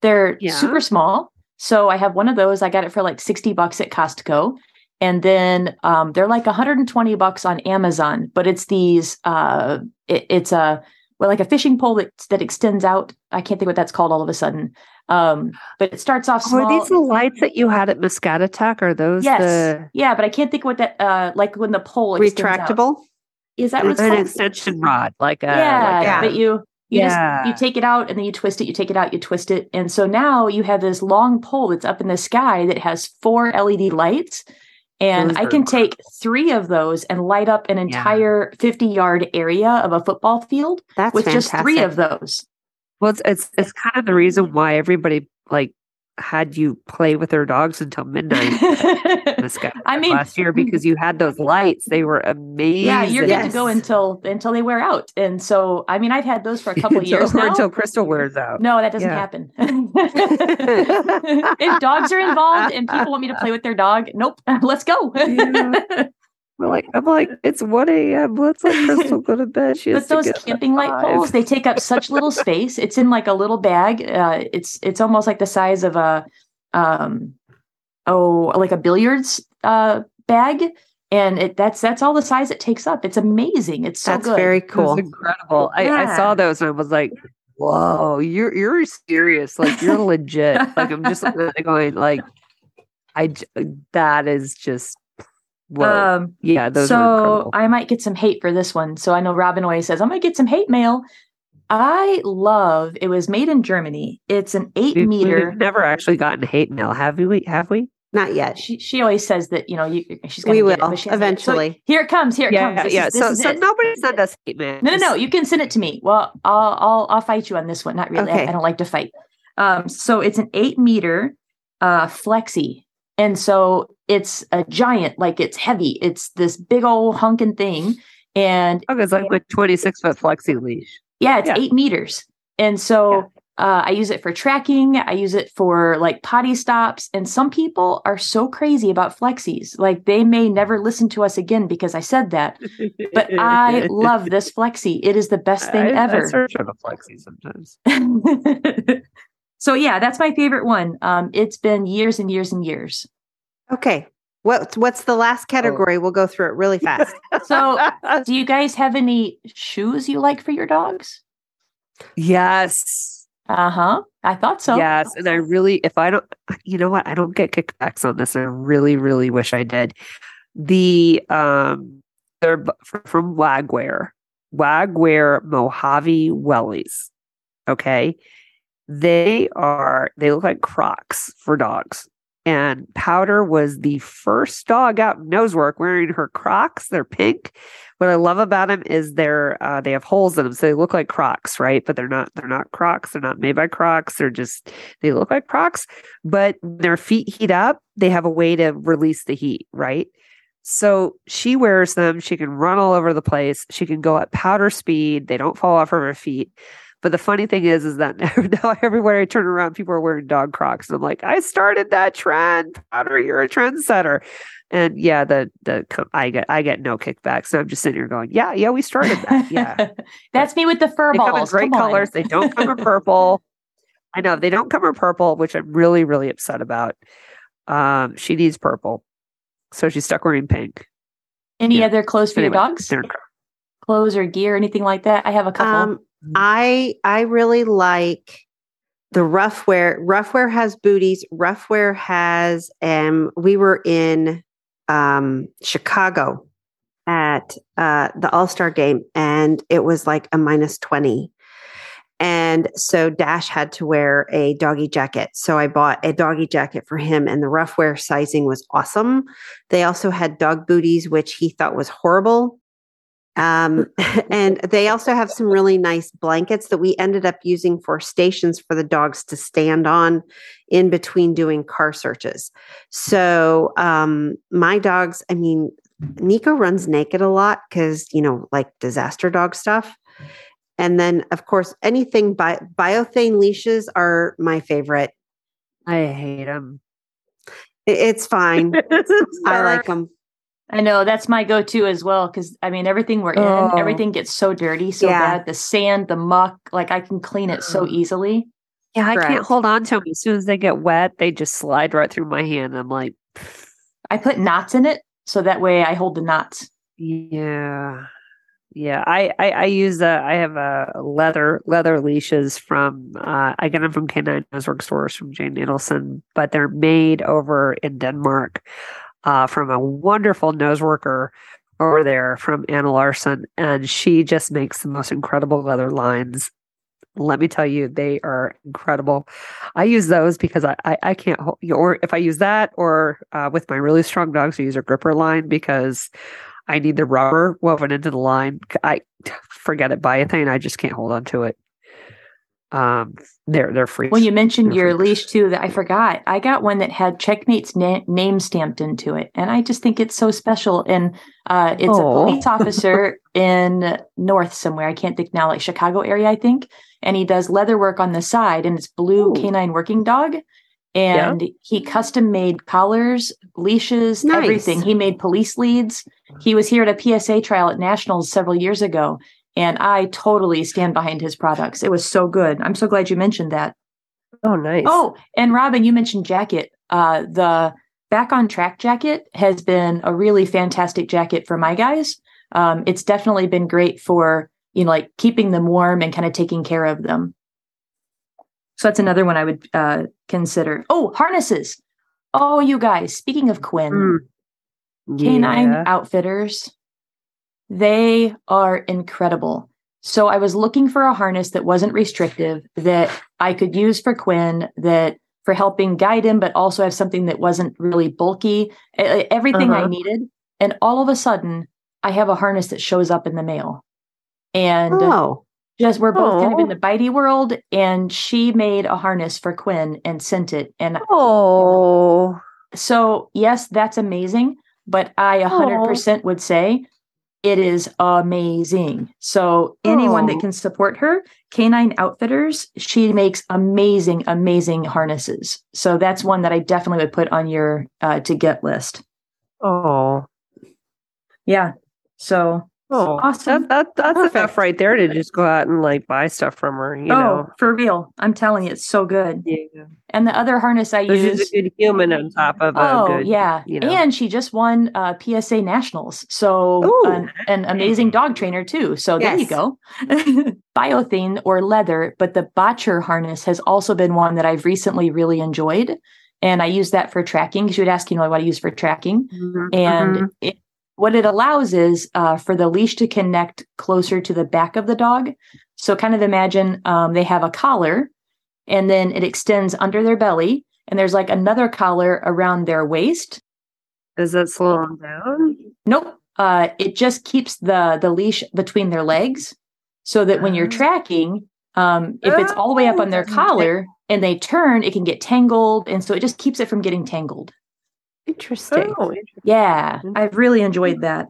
They're yeah. super small. So I have one of those. I got it for like sixty bucks at Costco. And then um, they're like one hundred twenty bucks on Amazon, but it's these, uh, it, it's a, well, like a fishing pole that, that extends out. I can't think what that's called all of a sudden. Um, but it starts off small. Were these the lights that you had at Muscatatuck? Are those Yes. the... Yeah, but I can't think what that, uh, like when the pole extends Retractable? Out. Is that what it's called? An extension rod. Like a, yeah, like a, but you... You yeah. just, you take it out and then you twist it, you take it out, you twist it. And so now you have this long pole that's up in the sky that has four L E D lights. And those I can cool. take three of those and light up an entire yeah. fifty yard area of a football field That's with fantastic. just three of those. Well, it's, it's, it's kind of the reason why everybody like had you play with their dogs until midnight. I mean, last year, because you had those lights, they were amazing. Yeah, you're yes. going to go until until they wear out. And so, I mean, I've had those for a couple of years until, now. Until Crystal wears out. No, that doesn't yeah. happen. If dogs are involved and people want me to play with their dog, nope, let's go. yeah. We're like, I'm like, it's one a.m. Let's let Crystal go to bed. She has but those to camping light poles, they take up such little space. It's in like a little bag. Uh, it's it's almost like the size of a, um, oh, like a billiards uh, bag. And it, that's that's all the size it takes up. It's amazing. It's so that's good. That's very cool. It's incredible. Yeah. I, I saw those and I was like, whoa, you're, you're serious. Like, you're legit. Like, I'm just looking at it going, like, I, that is just. Well, um, yeah, those so I might get some hate for this one. So I know Robin always says, I might get some hate mail. I love, it was made in Germany. It's an eight we, meter. We've never actually gotten hate mail. Have we? Have we? Not yet. She she always says that, you know, you, she's going to get will, it. We will, eventually. So here it comes, here it yeah, comes. This yeah, is, so, so nobody send us hate mail. No, no, no, you can send it to me. Well, I'll, I'll, I'll fight you on this one. Not really. Okay. I, I don't like to fight. Um, so it's an eight meter uh, Flexi. And so it's a giant, like it's heavy. It's this big old hunkin' thing. And oh, it's like a twenty-six foot Flexi leash. Yeah, it's yeah. eight meters. And so yeah. uh, I use it for tracking. I use it for like potty stops. And some people are so crazy about Flexis. Like they may never listen to us again because I said that. But I love this Flexi. It is the best thing I, ever. I search on a Flexi sometimes. So yeah, that's my favorite one. Um, it's been years and years and years. Okay. What, what's the last category? Oh. We'll go through it really fast. So do you guys have any shoes you like for your dogs? Yes. Uh-huh. I thought so. Yes. And I really, if I don't, you know what? I don't get kickbacks on this. I really, really wish I did. The, um, they're from Flyware, Flyware Mojave Wellies. Okay. They are, they look like Crocs for dogs. And Powder was the first dog out in nose work wearing her Crocs. They're pink. What I love about them is they're, uh, they have holes in them. So they look like Crocs, right? But they're not, they're not Crocs. They're not made by Crocs. They're just, they look like Crocs, but their feet heat up. They have a way to release the heat, right? So she wears them. She can run all over the place. She can go at powder speed. They don't fall off of her feet. But the funny thing is, is that now everywhere I turn around, people are wearing dog Crocs. And I'm like, I started that trend. Powder, you're a trendsetter. And yeah, the the I get I get no kickbacks. So I'm just sitting here going, yeah, yeah, we started that. Yeah, that's but me with the fur they balls. They come in great come colors. They don't come in purple. I know they don't come in purple, which I'm really really upset about. Um, she needs purple, so she's stuck wearing pink. Any yeah. other clothes for anyway, your dogs? Clothes or gear, anything like that? I have a couple. Um, I I really like the Ruffwear. Ruffwear has booties. Ruffwear has um we were in um Chicago at uh the All-Star game and it was like a minus twenty. And so Dash had to wear a doggy jacket. So I bought a doggy jacket for him and the Ruffwear sizing was awesome. They also had dog booties, which he thought was horrible. Um, and they also have some really nice blankets that we ended up using for stations for the dogs to stand on in between doing car searches. So, um, my dogs, I mean, Nico runs naked a lot because, you know, like disaster dog stuff. And then of course, anything bi- Biothane leashes are my favorite. I hate them. It's fine. I like them. I know that's my go-to as well. Cause I mean, everything we're oh. in, everything gets so dirty. So yeah. bad. The sand, the muck, like I can clean it so easily. Yeah. Correct. I can't hold on to them. As soon as they get wet, they just slide right through my hand. I'm like, pfft. I put knots in it. So that way I hold the knots. Yeah. Yeah. I, I, I use a, I have a leather, leather leashes from, uh, I get them from K nine Nosework Stores from Jane Nidelson, but they're made over in Denmark. Uh, from a wonderful nose worker over there from Anna Larson. And she just makes the most incredible leather lines. Let me tell you, they are incredible. I use those because I, I, I can't, hold, or if I use that or uh, with my really strong dogs, I use a gripper line because I need the rubber woven into the line. I forget it, Biothane. I just can't hold on to it. um, they're, they're free. Well, you mentioned they're your freaks. Leash too, that I forgot. I got one that had Checkmate's na- name stamped into it. And I just think it's so special. And, uh, it's Aww. a police officer in North somewhere. I can't think now, like Chicago area, I think. And he does leather work on the side, and it's blue Ooh. canine working dog. And yeah. he custom made collars, leashes, nice. everything. He made police leads. He was here at a P S A trial at Nationals several years ago. And I totally stand behind his products. It was so good. I'm so glad you mentioned that. Oh, nice. Oh, and Robin, you mentioned jacket. Uh, the Back on Track jacket has been a really fantastic jacket for my guys. Um, it's definitely been great for, you know, like keeping them warm and kind of taking care of them. So that's another one I would uh, consider. Oh, harnesses. Oh, you guys, speaking of Quinn, mm. yeah. Canine Outfitters, they are incredible. So I was looking for a harness that wasn't restrictive, that I could use for Quinn, that for helping guide him, but also have something that wasn't really bulky, everything uh-huh. I needed. And all of a sudden, I have a harness that shows up in the mail. And oh. Just we're both Aww. kind of in the bitey world, and she made a harness for Quinn and sent it. And oh, so yes, that's amazing. But I one hundred percent would say it is amazing. So anyone Aww. that can support her, Canine Outfitters, she makes amazing, amazing harnesses. So that's one that I definitely would put on your uh, to get list. Oh, yeah. So. Oh, awesome. That, that, that's enough right there to just go out and like buy stuff from her, you oh, know. For real. I'm telling you, it's so good. Yeah. And the other harness I There's use is a good human on top of oh, a good, yeah. You know. And she just won uh, P S A Nationals. So Ooh, an, an amazing dog trainer too. So yes. there you go. Biothane or leather, but the Böttcher harness has also been one that I've recently really enjoyed. And I use that for tracking. She would ask, you know, what I use for tracking. Mm-hmm. And mm-hmm. it What it allows is uh, for the leash to connect closer to the back of the dog. So kind of imagine um, they have a collar, and then it extends under their belly, and there's like another collar around their waist. Does that slow them down? Nope. Uh, it just keeps the, the leash between their legs so that when you're tracking, um, if it's all the way up on their collar and they turn, it can get tangled. And so it just keeps it from getting tangled. Interesting. Oh, interesting. Yeah, I've really enjoyed that.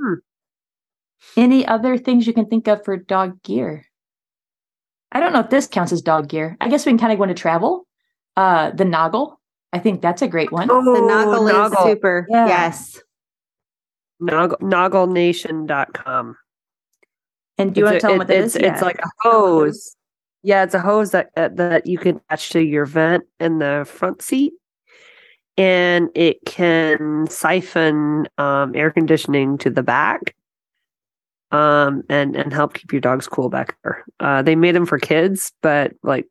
Hmm. Any other things you can think of for dog gear? I don't know if this counts as dog gear. I guess we can kind of go into travel. Uh, the Noggle. I think that's a great one. Oh, the Noggle, Noggle. is super. Yeah. Yes. Noggle, Noggle Nation dot com. And do you it's want to tell them what that is? It's, yeah. it's like a hose. Yeah, it's a hose that that you can attach to your vent in the front seat. And it can siphon um, air conditioning to the back, um, and and help keep your dogs cool back there. Uh, they made them for kids, but like,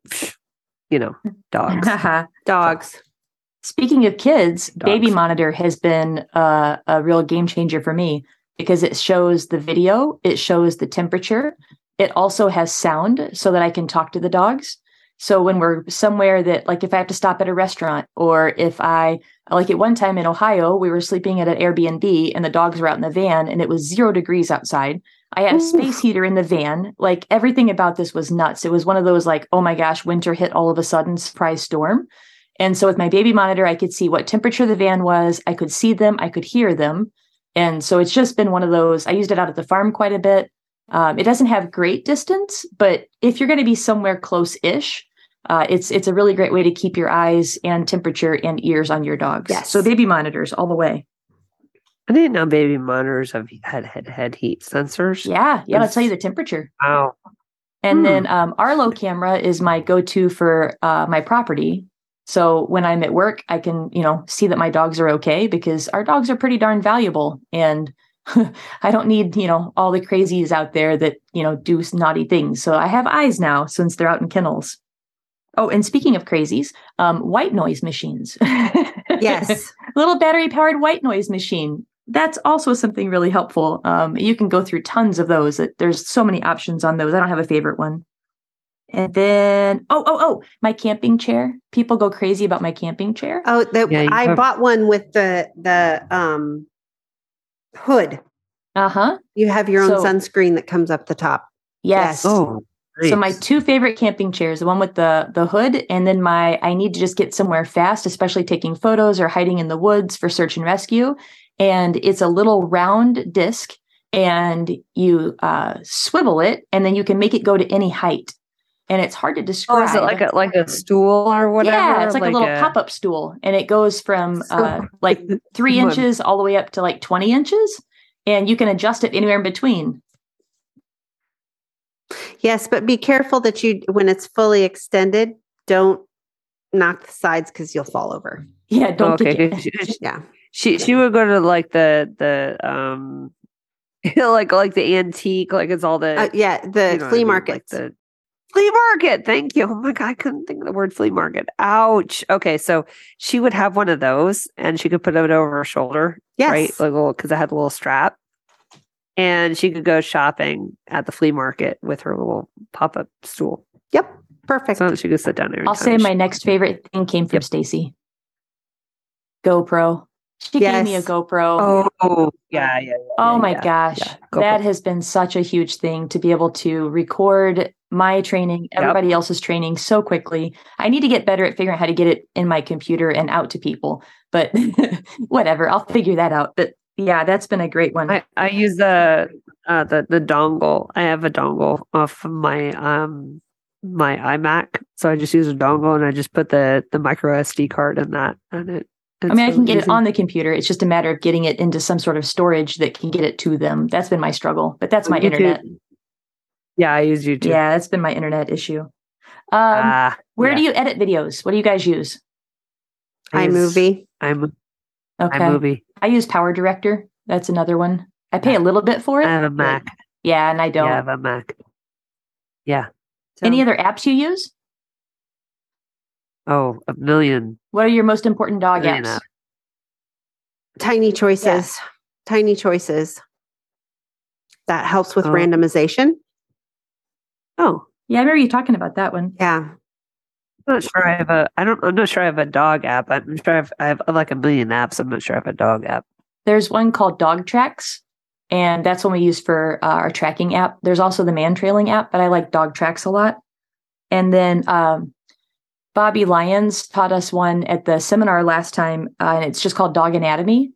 you know, dogs, dogs. Speaking of kids, dogs. Baby Monitor has been uh, a real game changer for me because it shows the video, it shows the temperature, it also has sound so that I can talk to the dogs. So when we're somewhere that, like, if I have to stop at a restaurant, or if I, like at one time in Ohio, we were sleeping at an Airbnb and the dogs were out in the van and it was zero degrees outside. I had a space heater in the van. Like, everything about this was nuts. It was one of those like, oh my gosh, winter hit all of a sudden, surprise storm. And so with my baby monitor, I could see what temperature the van was. I could see them. I could hear them. And so it's just been one of those. I used it out at the farm quite a bit. Um, it doesn't have great distance, but if you're going to be somewhere close-ish, uh, it's it's a really great way to keep your eyes and temperature and ears on your dogs. Yes. So baby monitors all the way. I didn't know baby monitors have had had, had heat sensors. Yeah, yeah, it'll tell you the temperature. Wow. And hmm. then um, Arlo camera is my go-to for uh, my property. So when I'm at work, I can, you know, see that my dogs are okay, because our dogs are pretty darn valuable, and I don't need, you know, all the crazies out there that, you know, do naughty things. So I have eyes now since they're out in kennels. Oh, and speaking of crazies, um, white noise machines. Yes. Little battery powered white noise machine. That's also something really helpful. Um, you can go through tons of those. There's so many options on those. I don't have a favorite one. And then, oh, oh, oh, my camping chair. People go crazy about my camping chair. Oh, the, yeah, I have- bought one with the, the, um, hood. Uh-huh. You have your own so, sunscreen that comes up the top. Yes. yes. Oh. Great. So my two favorite camping chairs, the one with the the hood, and then my, I need to just get somewhere fast, especially taking photos or hiding in the woods for search and rescue. And it's a little round disc, and you uh, swivel it, and then you can make it go to any height. And it's hard to describe. Oh, is it like a like a stool or whatever? Yeah, it's like, like a little a... pop-up stool, and it goes from so uh, like three inches all the way up to like twenty inches, and you can adjust it anywhere in between. Yes, but be careful that you, when it's fully extended, don't knock the sides because you'll fall over. Yeah, don't. Okay. She, she, yeah, she she would go to like the the um like like the antique, like it's all the uh, yeah the you know flea I mean? markets. Like the, Flea market. Thank you. Oh my God. I couldn't think of the word flea market. Ouch. Okay. So she would have one of those and she could put it over her shoulder. Yes. Right. Like little, cause I had a little strap and she could go shopping at the flea market with her little pop-up stool. Yep. Perfect. So she could sit down there. I'll say my next favorite thing came from yep. Stacy. GoPro. She yes. gave me a GoPro. Oh, yeah. yeah, yeah oh, my yeah, gosh. Yeah, that has been such a huge thing to be able to record my training, everybody yep. else's training so quickly. I need to get better at figuring out how to get it in my computer and out to people, but whatever. I'll figure that out. But yeah, that's been a great one. I, I use the, uh, the the dongle. I have a dongle off my um my iMac. So I just use a dongle and I just put the, the micro S D card in that and it. It's I mean, I can get easy. it on the computer. It's just a matter of getting it into some sort of storage that can get it to them. That's been my struggle, but that's my YouTube. internet. Yeah, I use YouTube. Yeah, that's been my internet issue. Um, uh, where yeah. do you edit videos? What do you guys use? I iMovie. I'm okay. iMovie. I use PowerDirector. That's another one. I pay a little bit for it. I have a Mac. Yeah, and I don't. Yeah, I have a Mac. Yeah. So, any other apps you use? Oh, a million. What are your most important dog apps? Up. Tiny Choices. Yes. Tiny Choices. That helps with oh. randomization. Oh. Yeah, I remember you talking about that one. Yeah. I'm not sure I have a I don't I'm not sure I have a dog app. I'm sure I have, I have like a million apps. I'm not sure I have a dog app. There's one called Dog Tracks, and that's one we use for uh, our tracking app. There's also the man trailing app, but I like Dog Tracks a lot. And then um Bobby Lyons taught us one at the seminar last time, uh, and it's just called Dog Anatomy.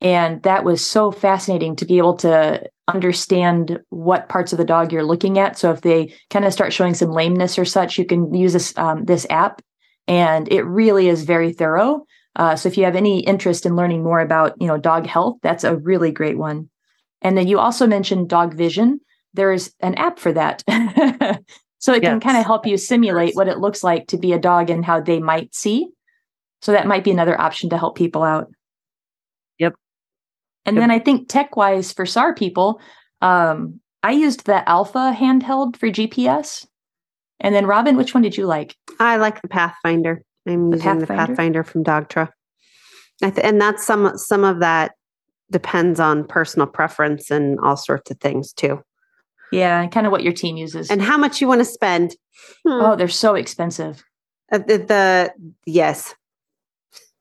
And that was so fascinating to be able to understand what parts of the dog you're looking at. So if they kind of start showing some lameness or such, you can use this, um, this app, and it really is very thorough. Uh, so if you have any interest in learning more about, you know, dog health, that's a really great one. And then you also mentioned Dog Vision. There's an app for that. So it yes. can kind of help you simulate what it looks like to be a dog and how they might see. So that might be another option to help people out. Yep. And yep. then I think tech-wise for S A R people, um, I used the Alpha handheld for G P S. And then Robin, which one did you like? I like the Pathfinder. I'm the using Pathfinder? the Pathfinder from Dogtra. I th- and that's some some of that depends on personal preference and all sorts of things too. Yeah, and kind of what your team uses. And how much you want to spend. Oh, they're so expensive. Uh, the, the yes,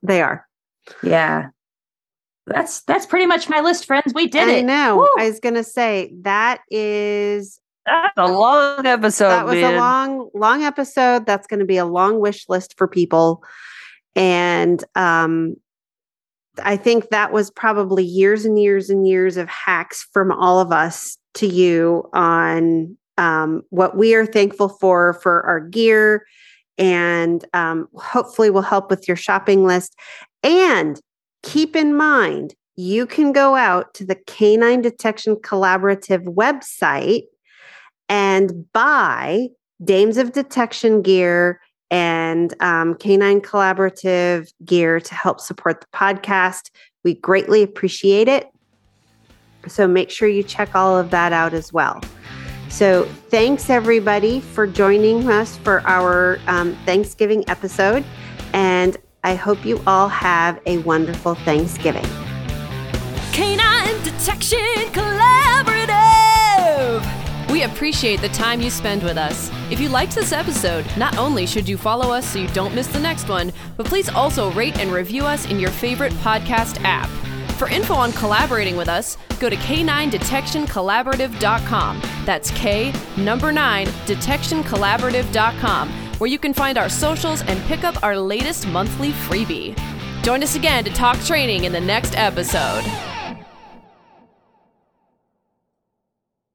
they are. Yeah. That's that's pretty much my list, friends. We did I it. I know. Woo. I was going to say, that is... That's a long episode, That was man. a long, long episode. That's going to be a long wish list for people. And um, I think that was probably years and years and years of hacks from all of us to you on um, what we are thankful for, for our gear, and um, hopefully will help with your shopping list. And keep in mind, you can go out to the Canine Detection Collaborative website and buy Dames of Detection gear and um, Canine Collaborative gear to help support the podcast. We greatly appreciate it. So make sure you check all of that out as well. So thanks everybody for joining us for our um, Thanksgiving episode. And I hope you all have a wonderful Thanksgiving. Canine Detection Collaborative! We appreciate the time you spend with us. If you liked this episode, not only should you follow us so you don't miss the next one, but please also rate and review us in your favorite podcast app. For info on collaborating with us, go to K nine detection collaborative dot com. That's K number nine detection collaborative dot com, where you can find our socials and pick up our latest monthly freebie. Join us again to talk training in the next episode.